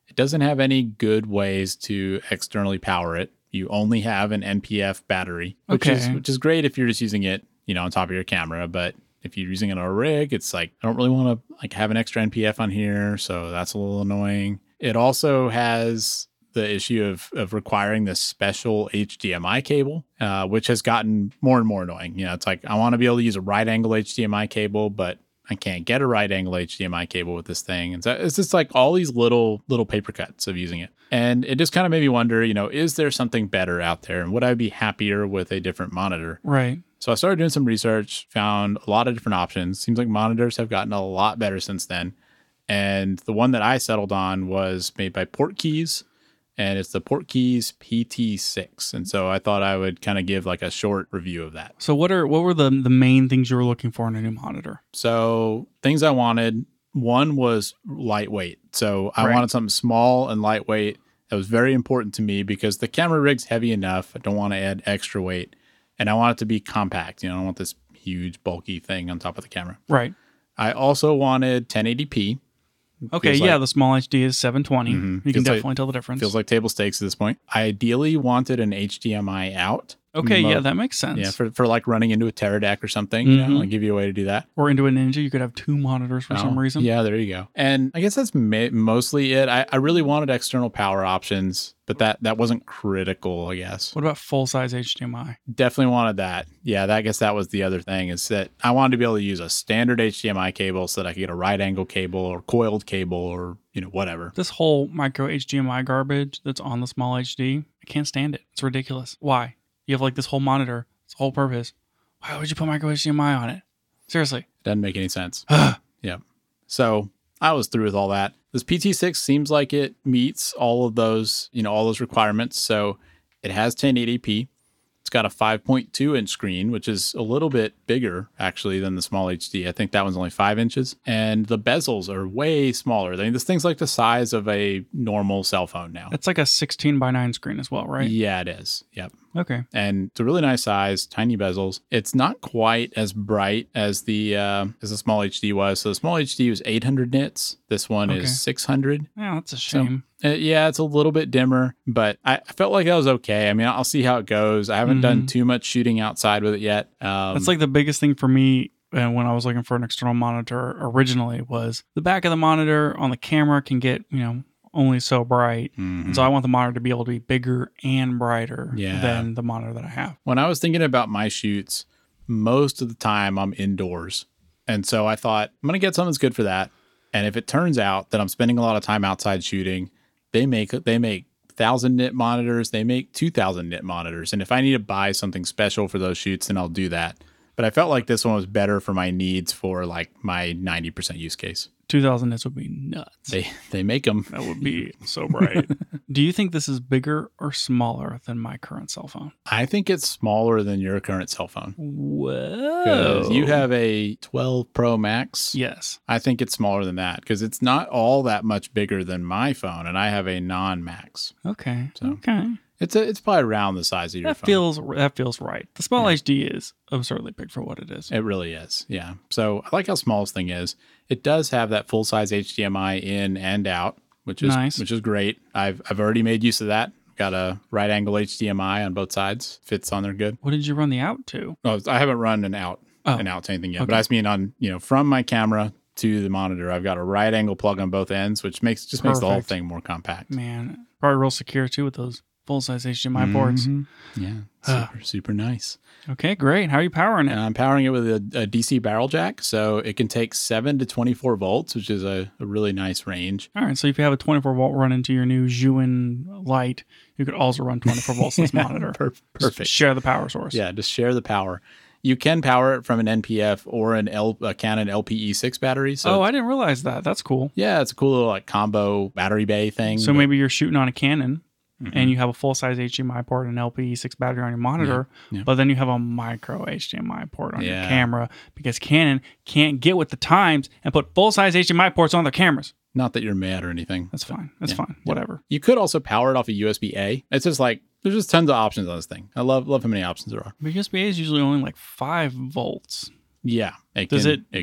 It doesn't have any good ways to externally power it. You only have an NPF battery, which is great if you're just using it, on top of your camera. But if you're using it on a rig, it's like, I don't really want to have an extra NPF on here. So that's a little annoying. It also has the issue of requiring this special HDMI cable, which has gotten more and more annoying. It's like, I want to be able to use a right angle HDMI cable, but I can't get a right angle HDMI cable with this thing. And so it's just like all these little paper cuts of using it. And it just kind of made me wonder, is there something better out there? And would I be happier with a different monitor? Right. So I started doing some research, found a lot of different options. Seems like monitors have gotten a lot better since then. And the one that I settled on was made by Portkeys, and it's the Portkeys PT6. And so I thought I would kind of give a short review of that. So what were the main things you were looking for in a new monitor? So things I wanted, one was lightweight. So I wanted something small and lightweight. That was very important to me because the camera rig's heavy enough. I don't want to add extra weight, and I want it to be compact. I don't want this huge bulky thing on top of the camera. Right. I also wanted 1080p. Okay, the small HD is 720. Mm-hmm. You can definitely tell the difference. Feels like table stakes at this point. I ideally wanted an HDMI out. Okay, remote. Yeah, that makes sense. Yeah, for running into a Teradek or something, mm-hmm. I'll give you a way to do that. Or into a Ninja, you could have two monitors for some reason. Yeah, there you go. And I guess that's mostly it. I really wanted external power options, but that wasn't critical, I guess. What about full-size HDMI? Definitely wanted that. Yeah, I guess that was the other thing, is that I wanted to be able to use a standard HDMI cable so that I could get a right-angle cable or coiled cable or whatever. This whole micro HDMI garbage that's on the small HD, I can't stand it. It's ridiculous. Why? You have this whole monitor. It's the whole purpose. Why would you put micro HDMI on it? Seriously. It doesn't make any sense. Yeah. So I was through with all that. This PT6 seems like it meets all of those, all those requirements. So it has 1080p. It's got a 5.2 inch screen, which is a little bit bigger actually than the small HD. I think that one's only 5 inches. And the bezels are way smaller. I mean, this thing's the size of a normal cell phone now. It's like a 16:9 screen as well, right? Yeah, it is. Yep. Okay. And it's a really nice size, tiny bezels. It's not quite as bright as the small HD was. So the small HD was 800 nits. This one is 600. Yeah, that's a shame. So, it's a little bit dimmer, but I felt like that was okay. I mean, I'll see how it goes. I haven't done too much shooting outside with it yet. That's the biggest thing for me. And when I was looking for an external monitor originally, was the back of the monitor on the camera can get, only so bright. Mm-hmm. And so I want the monitor to be able to be bigger and brighter than the monitor that I have. When I was thinking about my shoots, most of the time I'm indoors. And so I thought, I'm going to get something that's good for that. And if it turns out that I'm spending a lot of time outside shooting, they make 1,000 nit monitors, they make 2,000 nit monitors. And if I need to buy something special for those shoots, then I'll do that. But I felt like this one was better for my needs for my 90% use case. 2,000 nits would be nuts. They make them. That would be so bright. Do you think this is bigger or smaller than my current cell phone? I think it's smaller than your current cell phone. Whoa. You have a 12 Pro Max. Yes. I think it's smaller than that because it's not all that much bigger than my phone, and I have a non-Max. Okay. So. Okay. It's probably around the size of your phone. That feels right. The small HD is absurdly big for what it is. It really is, yeah. So I like how small this thing is. It does have that full-size HDMI in and out, which is nice. Which is great. I've already made use of that. Got a right-angle HDMI on both sides. Fits on there good. What did you run the out to? Oh, I haven't run an out to anything yet. Okay. But I just mean on from my camera to the monitor, I've got a right-angle plug on both ends, which makes the whole thing more compact. Man, probably real secure too with those full-size HDMI boards. Yeah, super nice. Okay, great. How are you powering it? I'm powering it with a DC barrel jack, so it can take 7 to 24 volts, which is a really nice range. All right, so if you have a 24-volt run into your new Zhuin light, you could also run 24 volts on this monitor. Perfect. Just share the power source. Yeah, just share the power. You can power it from an NPF or a Canon LPE6 battery. So I didn't realize that. That's cool. Yeah, it's a cool little combo battery bay thing. So maybe you're shooting on a Canon. Mm-hmm. And you have a full-size HDMI port and an LPE6 battery on your monitor, but then you have a micro HDMI port on your camera because Canon can't get with the times and put full-size HDMI ports on their cameras. Not that you're mad or anything. That's fine. That's fine. Whatever. You could also power it off a USB-A. It's just like, there's just tons of options on this thing. I love how many options there are. But USB-A is usually only like 5 volts. Yeah. It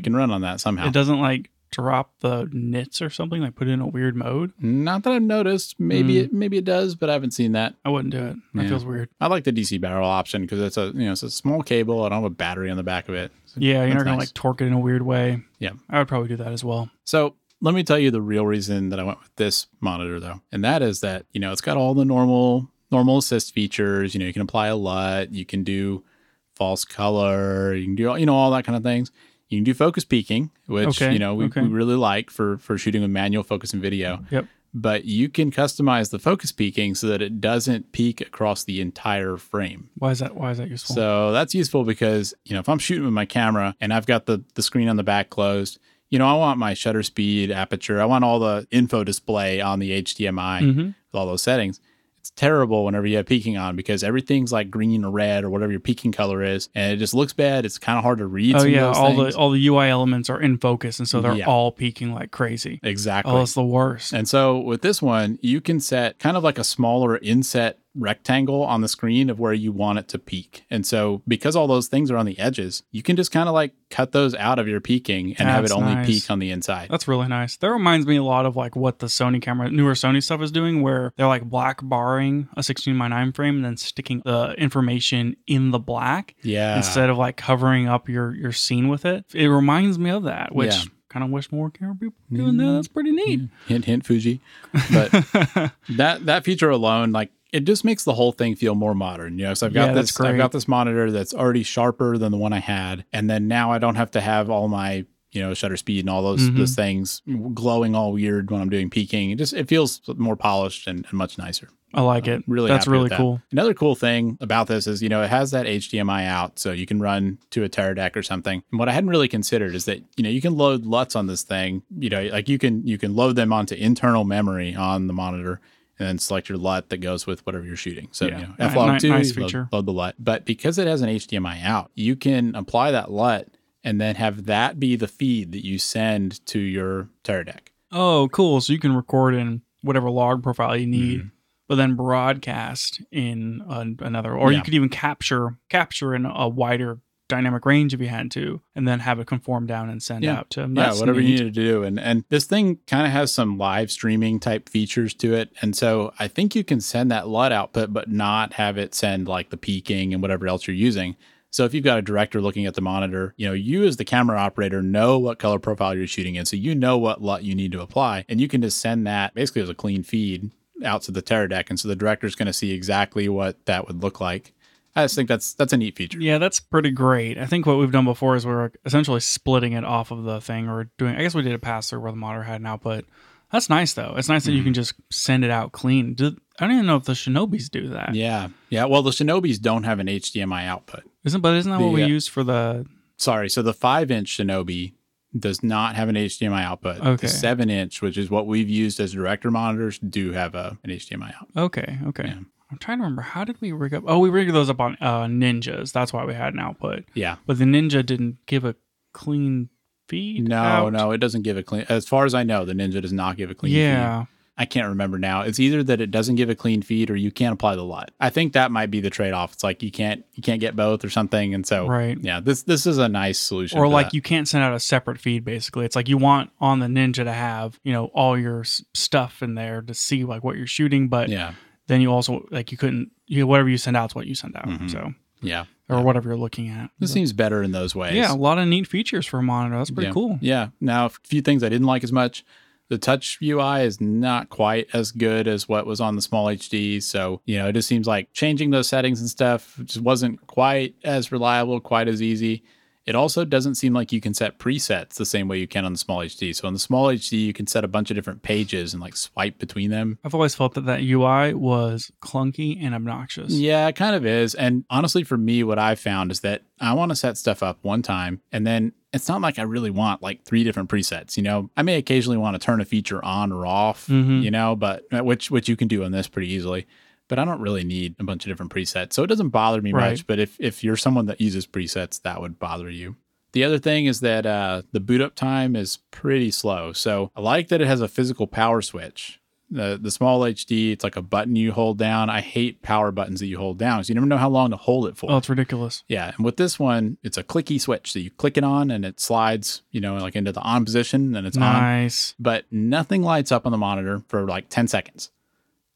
can run on that somehow. It doesn't like drop the nits or something, like put it in a weird mode? Not that I've noticed. Maybe it does, but I haven't seen that. I wouldn't do it. That feels weird. I like the DC barrel option because it's a small cable. I don't have a battery on the back of it. So yeah, you're not going to like torque it in a weird way. Yeah. I would probably do that as well. So let me tell you the real reason that I went with this monitor though. And that is that, it's got all the normal assist features. You can apply a LUT, you can do false color, you can do all that kind of things. You can do focus peaking, which, we really like for shooting with manual focus and video. Yep. But you can customize the focus peaking so that it doesn't peak across the entire frame. Why is that useful? So that's useful because, if I'm shooting with my camera and I've got the screen on the back closed, I want my shutter speed, aperture, I want all the info display on the HDMI with all those settings. It's terrible whenever you have peaking on because everything's like green or red or whatever your peaking color is, and it just looks bad. It's kind of hard to read. All the UI elements are in focus, and so they're all peaking like crazy. Exactly. Oh, it's the worst. And so with this one, you can set kind of like a smaller inset rectangle on the screen of where you want it to peak. And so because all those things are on the edges, you can just kind of like cut those out of your peaking and have it only peak on the inside. That's really nice. That reminds me a lot of like what the Sony camera, newer Sony stuff is doing, where they're like black barring a 16:9 frame and then sticking the information in the black instead of like covering up your scene with it. It reminds me of that, which kind of wish more camera people were doing that. That's pretty neat. Hint, Fuji. But that feature alone, like, it just makes the whole thing feel more modern. So I've got this monitor that's already sharper than the one I had. And then now I don't have to have all my, shutter speed and all those things glowing all weird when I'm doing peaking. It feels more polished and much nicer. I like it. That's really cool. Another cool thing about this is, it has that HDMI out, so you can run to a Teradek or something. And what I hadn't really considered is that, you can load LUTs on this thing, like you can load them onto internal memory on the monitor. And then select your LUT that goes with whatever you're shooting. So, F-Log2, nice load the LUT. But because it has an HDMI out, you can apply that LUT and then have that be the feed that you send to your Teradek. Oh, cool. So you can record in whatever log profile you need, but then broadcast in another. Or you could even capture in a wider dynamic range if you had to, and then have it conform down and send out to them. Whatever you need to do. And this thing kind of has some live streaming type features to it. And so I think you can send that LUT output, but not have it send like the peaking and whatever else you're using. So if you've got a director looking at the monitor, you as the camera operator know what color profile you're shooting in. So what LUT you need to apply, and you can just send that basically as a clean feed out to the Teradek. And so the director's going to see exactly what that would look like. I just think that's a neat feature. Yeah, that's pretty great. I think what we've done before is we were essentially splitting it off of the thing, or I guess we did a pass through where the monitor had an output. That's nice though. It's nice that you can just send it out clean. I don't even know if the Shinobis do that. Yeah. Well, the Shinobis don't have an HDMI output. Isn't that what we used for the? Sorry. So the 5-inch Shinobi does not have an HDMI output. Okay. The 7-inch, which is what we've used as director monitors, do have an HDMI output. Okay. Yeah. I'm trying to remember. How did we rig up? Oh, we rigged those up on Ninjas. That's why we had an output. Yeah. But the Ninja didn't give a clean feed. No, it doesn't give a clean. As far as I know, the Ninja does not give a clean feed. Yeah. I can't remember now. It's either that it doesn't give a clean feed or you can't apply the LUT. I think that might be the trade-off. It's like you can't get both or something. And so, this is a nice solution. Or like that. You can't send out a separate feed, basically. It's like you want on the Ninja to have, all your stuff in there to see like what you're shooting. But then you also, like, whatever you send out is what you send out. Mm-hmm. So, whatever you're looking at. This seems better in those ways. Yeah, a lot of neat features for a monitor. That's pretty cool. Yeah. Now, a few things I didn't like as much. The touch UI is not quite as good as what was on the small HD. So, it just seems like changing those settings and stuff just wasn't quite as reliable, quite as easy. It also doesn't seem like you can set presets the same way you can on the small HD. So on the small HD, you can set a bunch of different pages and like swipe between them. I've always felt that UI was clunky and obnoxious. Yeah, it kind of is. And honestly, for me, what I found is that I want to set stuff up one time, and then it's not like I really want like 3 different presets. I may occasionally want to turn a feature on or off, but which you can do on this pretty easily. But I don't really need a bunch of different presets. So it doesn't bother me much. But if you're someone that uses presets, that would bother you. The other thing is that the boot up time is pretty slow. So I like that it has a physical power switch. The small HD, it's like a button you hold down. I hate power buttons that you hold down because you never know how long to hold it for. Oh, it's ridiculous. Yeah. And with this one, it's a clicky switch that you click it on and it slides, you know, like into the on position and it's on. Nice. But nothing lights up on the monitor for like 10 seconds.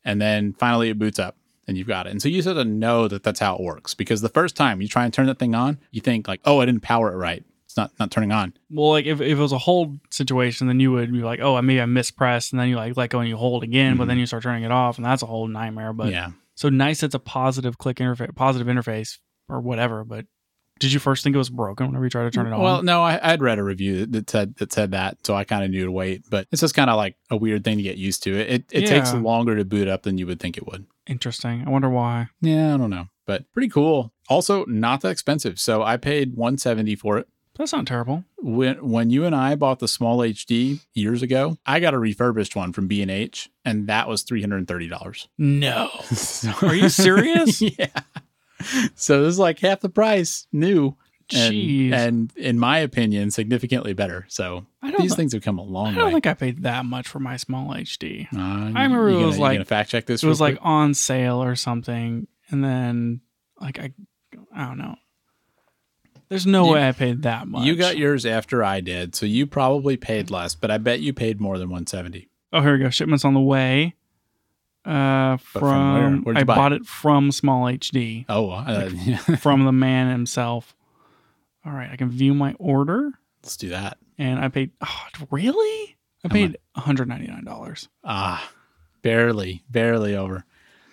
And then finally it boots up and you've got it. And so you sort of know that that's how it works, because the first time you try and turn that thing on, you think like, oh, I didn't power it right. It's not turning on. Well, like if it was a hold situation, then you would be like, oh, maybe I mispressed. And then you like let go and you hold again, but then you start turning it off and that's a whole nightmare. But yeah. So nice. It's a positive click interface, positive interface or whatever. But did you first think it was broken whenever you tried to turn it on? Well, no, I'd read a review that said that. So I kind of knew to wait, but it's just kind of like a weird thing to get used to. It takes longer to boot up than you would think it would. Interesting. I wonder why. Yeah, I don't know, but pretty cool. Also not that expensive. So I paid $170 for it. That's not terrible. When you and I bought the small HD years ago, I got a refurbished one from B&H, and that was $330. No. Are you serious? Yeah. So this is like half the price, new. Jeez. And in my opinion, significantly better. So these things have come a long way. I don't think I paid that much for my small HD. I remember it was like... You're going to fact check this real quick? It was like on sale or something, and then like I don't know. There's no way I paid that much. You got yours after I did, so you probably paid less, but I bet you paid more than $170. Oh, here we go. Shipments on the way. From I bought it from Small HD. Oh, from the man himself. All right, I can view my order. Let's do that. And I paid. Oh, really? I paid $199. Ah, barely over.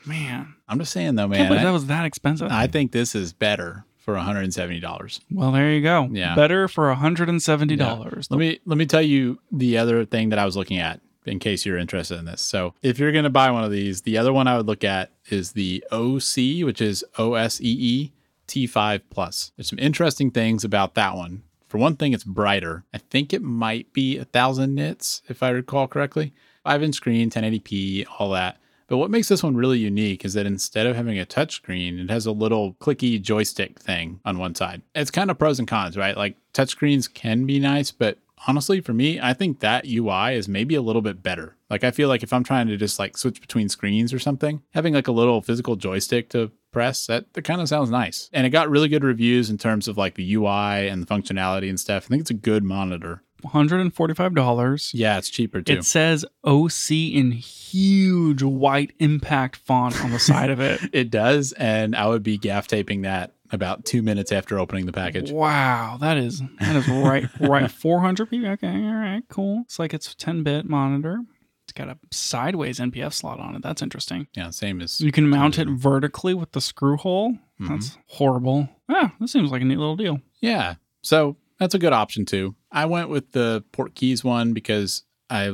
Man, I'm just saying though, man. I can't believe that was that expensive. I think this is better. For $170. Well, there you go. Yeah. Better for $170. Yeah. Let me tell you the other thing that I was looking at in case you're interested in this. So if you're going to buy one of these, the other one I would look at is the OC, which is OSEE T5 Plus. There's some interesting things about that one. For one thing, it's brighter. I think it might be 1,000 nits, if I recall correctly. 5-inch screen, 1080p, all that. But what makes this one really unique is that instead of having a touchscreen, it has a little clicky joystick thing on one side. It's kind of pros and cons, right? Like touchscreens can be nice, but honestly, for me, I think that UI is maybe a little bit better. Like I feel like if I'm trying to just like switch between screens or something, having like a little physical joystick to press, that kind of sounds nice. And it got really good reviews in terms of like the UI and the functionality and stuff. I think it's a good monitor. $145. Yeah, it's cheaper too. It says OC in huge white impact font on the side of it. It does, and I would be gaff taping that about 2 minutes after opening the package. Wow, that is right. 400 people. Okay, all right, cool. It's like it's a 10-bit monitor. It's got a sideways NPF slot on it. That's interesting. Yeah, same as... You can mount it vertically with the screw hole. Mm-hmm. That's horrible. Yeah, this seems like a neat little deal. Yeah, so... That's a good option too. I went with the port keys one because I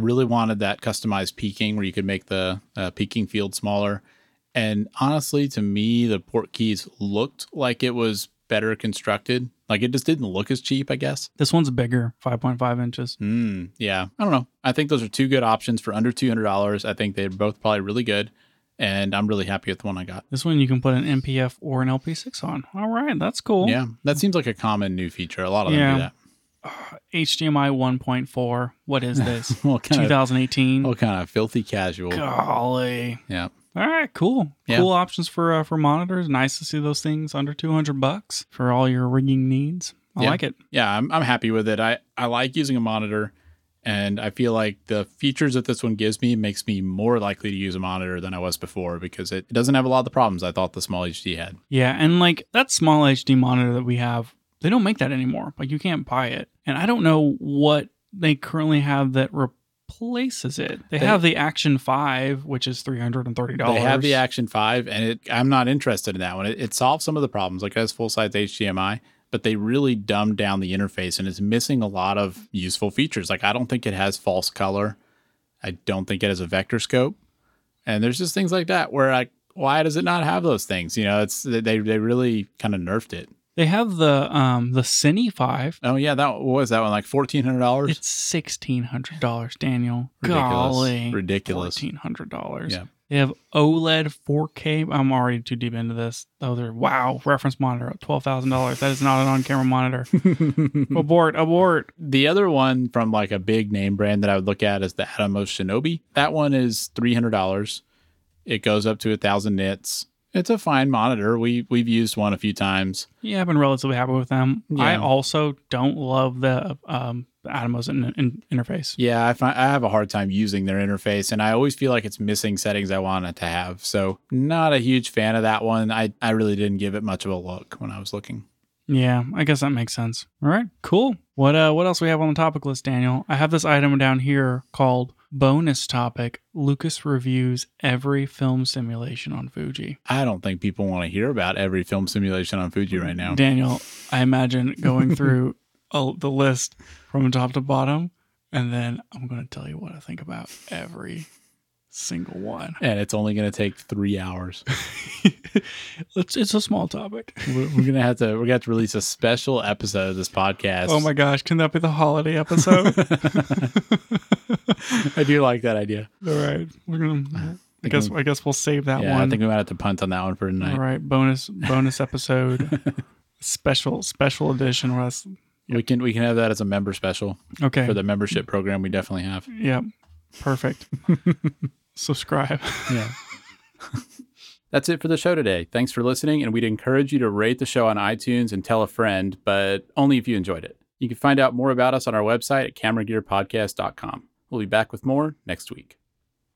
really wanted that customized peaking where you could make the peaking field smaller. And honestly, to me, the port keys looked like it was better constructed. Like it just didn't look as cheap, I guess. This one's bigger, 5.5 inches. Yeah, I don't know. I think those are two good options for under $200. I think they're both probably really good. And I'm really happy with the one I got. This one you can put an MPF or an LP6 on. All right, that's cool. Yeah, that seems like a common new feature. A lot of them do that. HDMI 1.4. What is this? 2018. What kind of filthy casual. Golly. Yeah. All right, cool. Yeah. Cool options for monitors. Nice to see those things under $200 for all your rigging needs. I like it. Yeah, I'm happy with it. I like using a monitor. And I feel like the features that this one gives me makes me more likely to use a monitor than I was before because it doesn't have a lot of the problems I thought the small HD had. Yeah, and like that small HD monitor that we have, they don't make that anymore. Like you can't buy it. And I don't know what they currently have that replaces it. They have the Action 5, which is $330. They have the Action 5, and I'm not interested in that one. It solves some of the problems. Like it has full-size HDMI. But they really dumbed down the interface and it's missing a lot of useful features. Like I don't think it has false color. I don't think it has a vector scope. And there's just things like that where like, why does it not have those things? You know, they really kind of nerfed it. They have the Cine 5. Oh yeah, that what was that one like $1,400? It's $1,600, Daniel. Ridiculous. Golly. $1,400. Yeah. They have OLED 4K. I'm already too deep into this. Wow, reference monitor at $12,000. That is not an on-camera monitor. Abort. The other one from like a big name brand that I would look at is the Atomos Shinobi. That one is $300. It goes up to 1,000 nits. It's a fine monitor. We've used one a few times. Yeah, I've been relatively happy with them. Yeah. I also don't love the Atomos interface. Yeah, I have a hard time using their interface, and I always feel like it's missing settings I want it to have. So not a huge fan of that one. I really didn't give it much of a look when I was looking. Yeah, I guess that makes sense. All right, cool. What else we have on the topic list, Daniel? I have this item down here called Bonus Topic: Lucas reviews every film simulation on Fuji. I don't think people want to hear about every film simulation on Fuji right now. Daniel, I imagine going through the list from top to bottom, and then I'm going to tell you what I think about every single one. And it's only going to take 3 hours. It's a small topic. We're going to have to release a special episode of this podcast. Oh my gosh, can that be the holiday episode? I do like that idea. All right, we're gonna. I guess we'll save that one. I think we might have to punt on that one for tonight. All right, bonus episode, special edition. We can have that as a member special. Okay. For the membership program, we definitely have. Yep. Perfect. Subscribe. Yeah. That's it for the show today. Thanks for listening, and we'd encourage you to rate the show on iTunes and tell a friend, but only if you enjoyed it. You can find out more about us on our website at cameragearpodcast.com. We'll be back with more next week.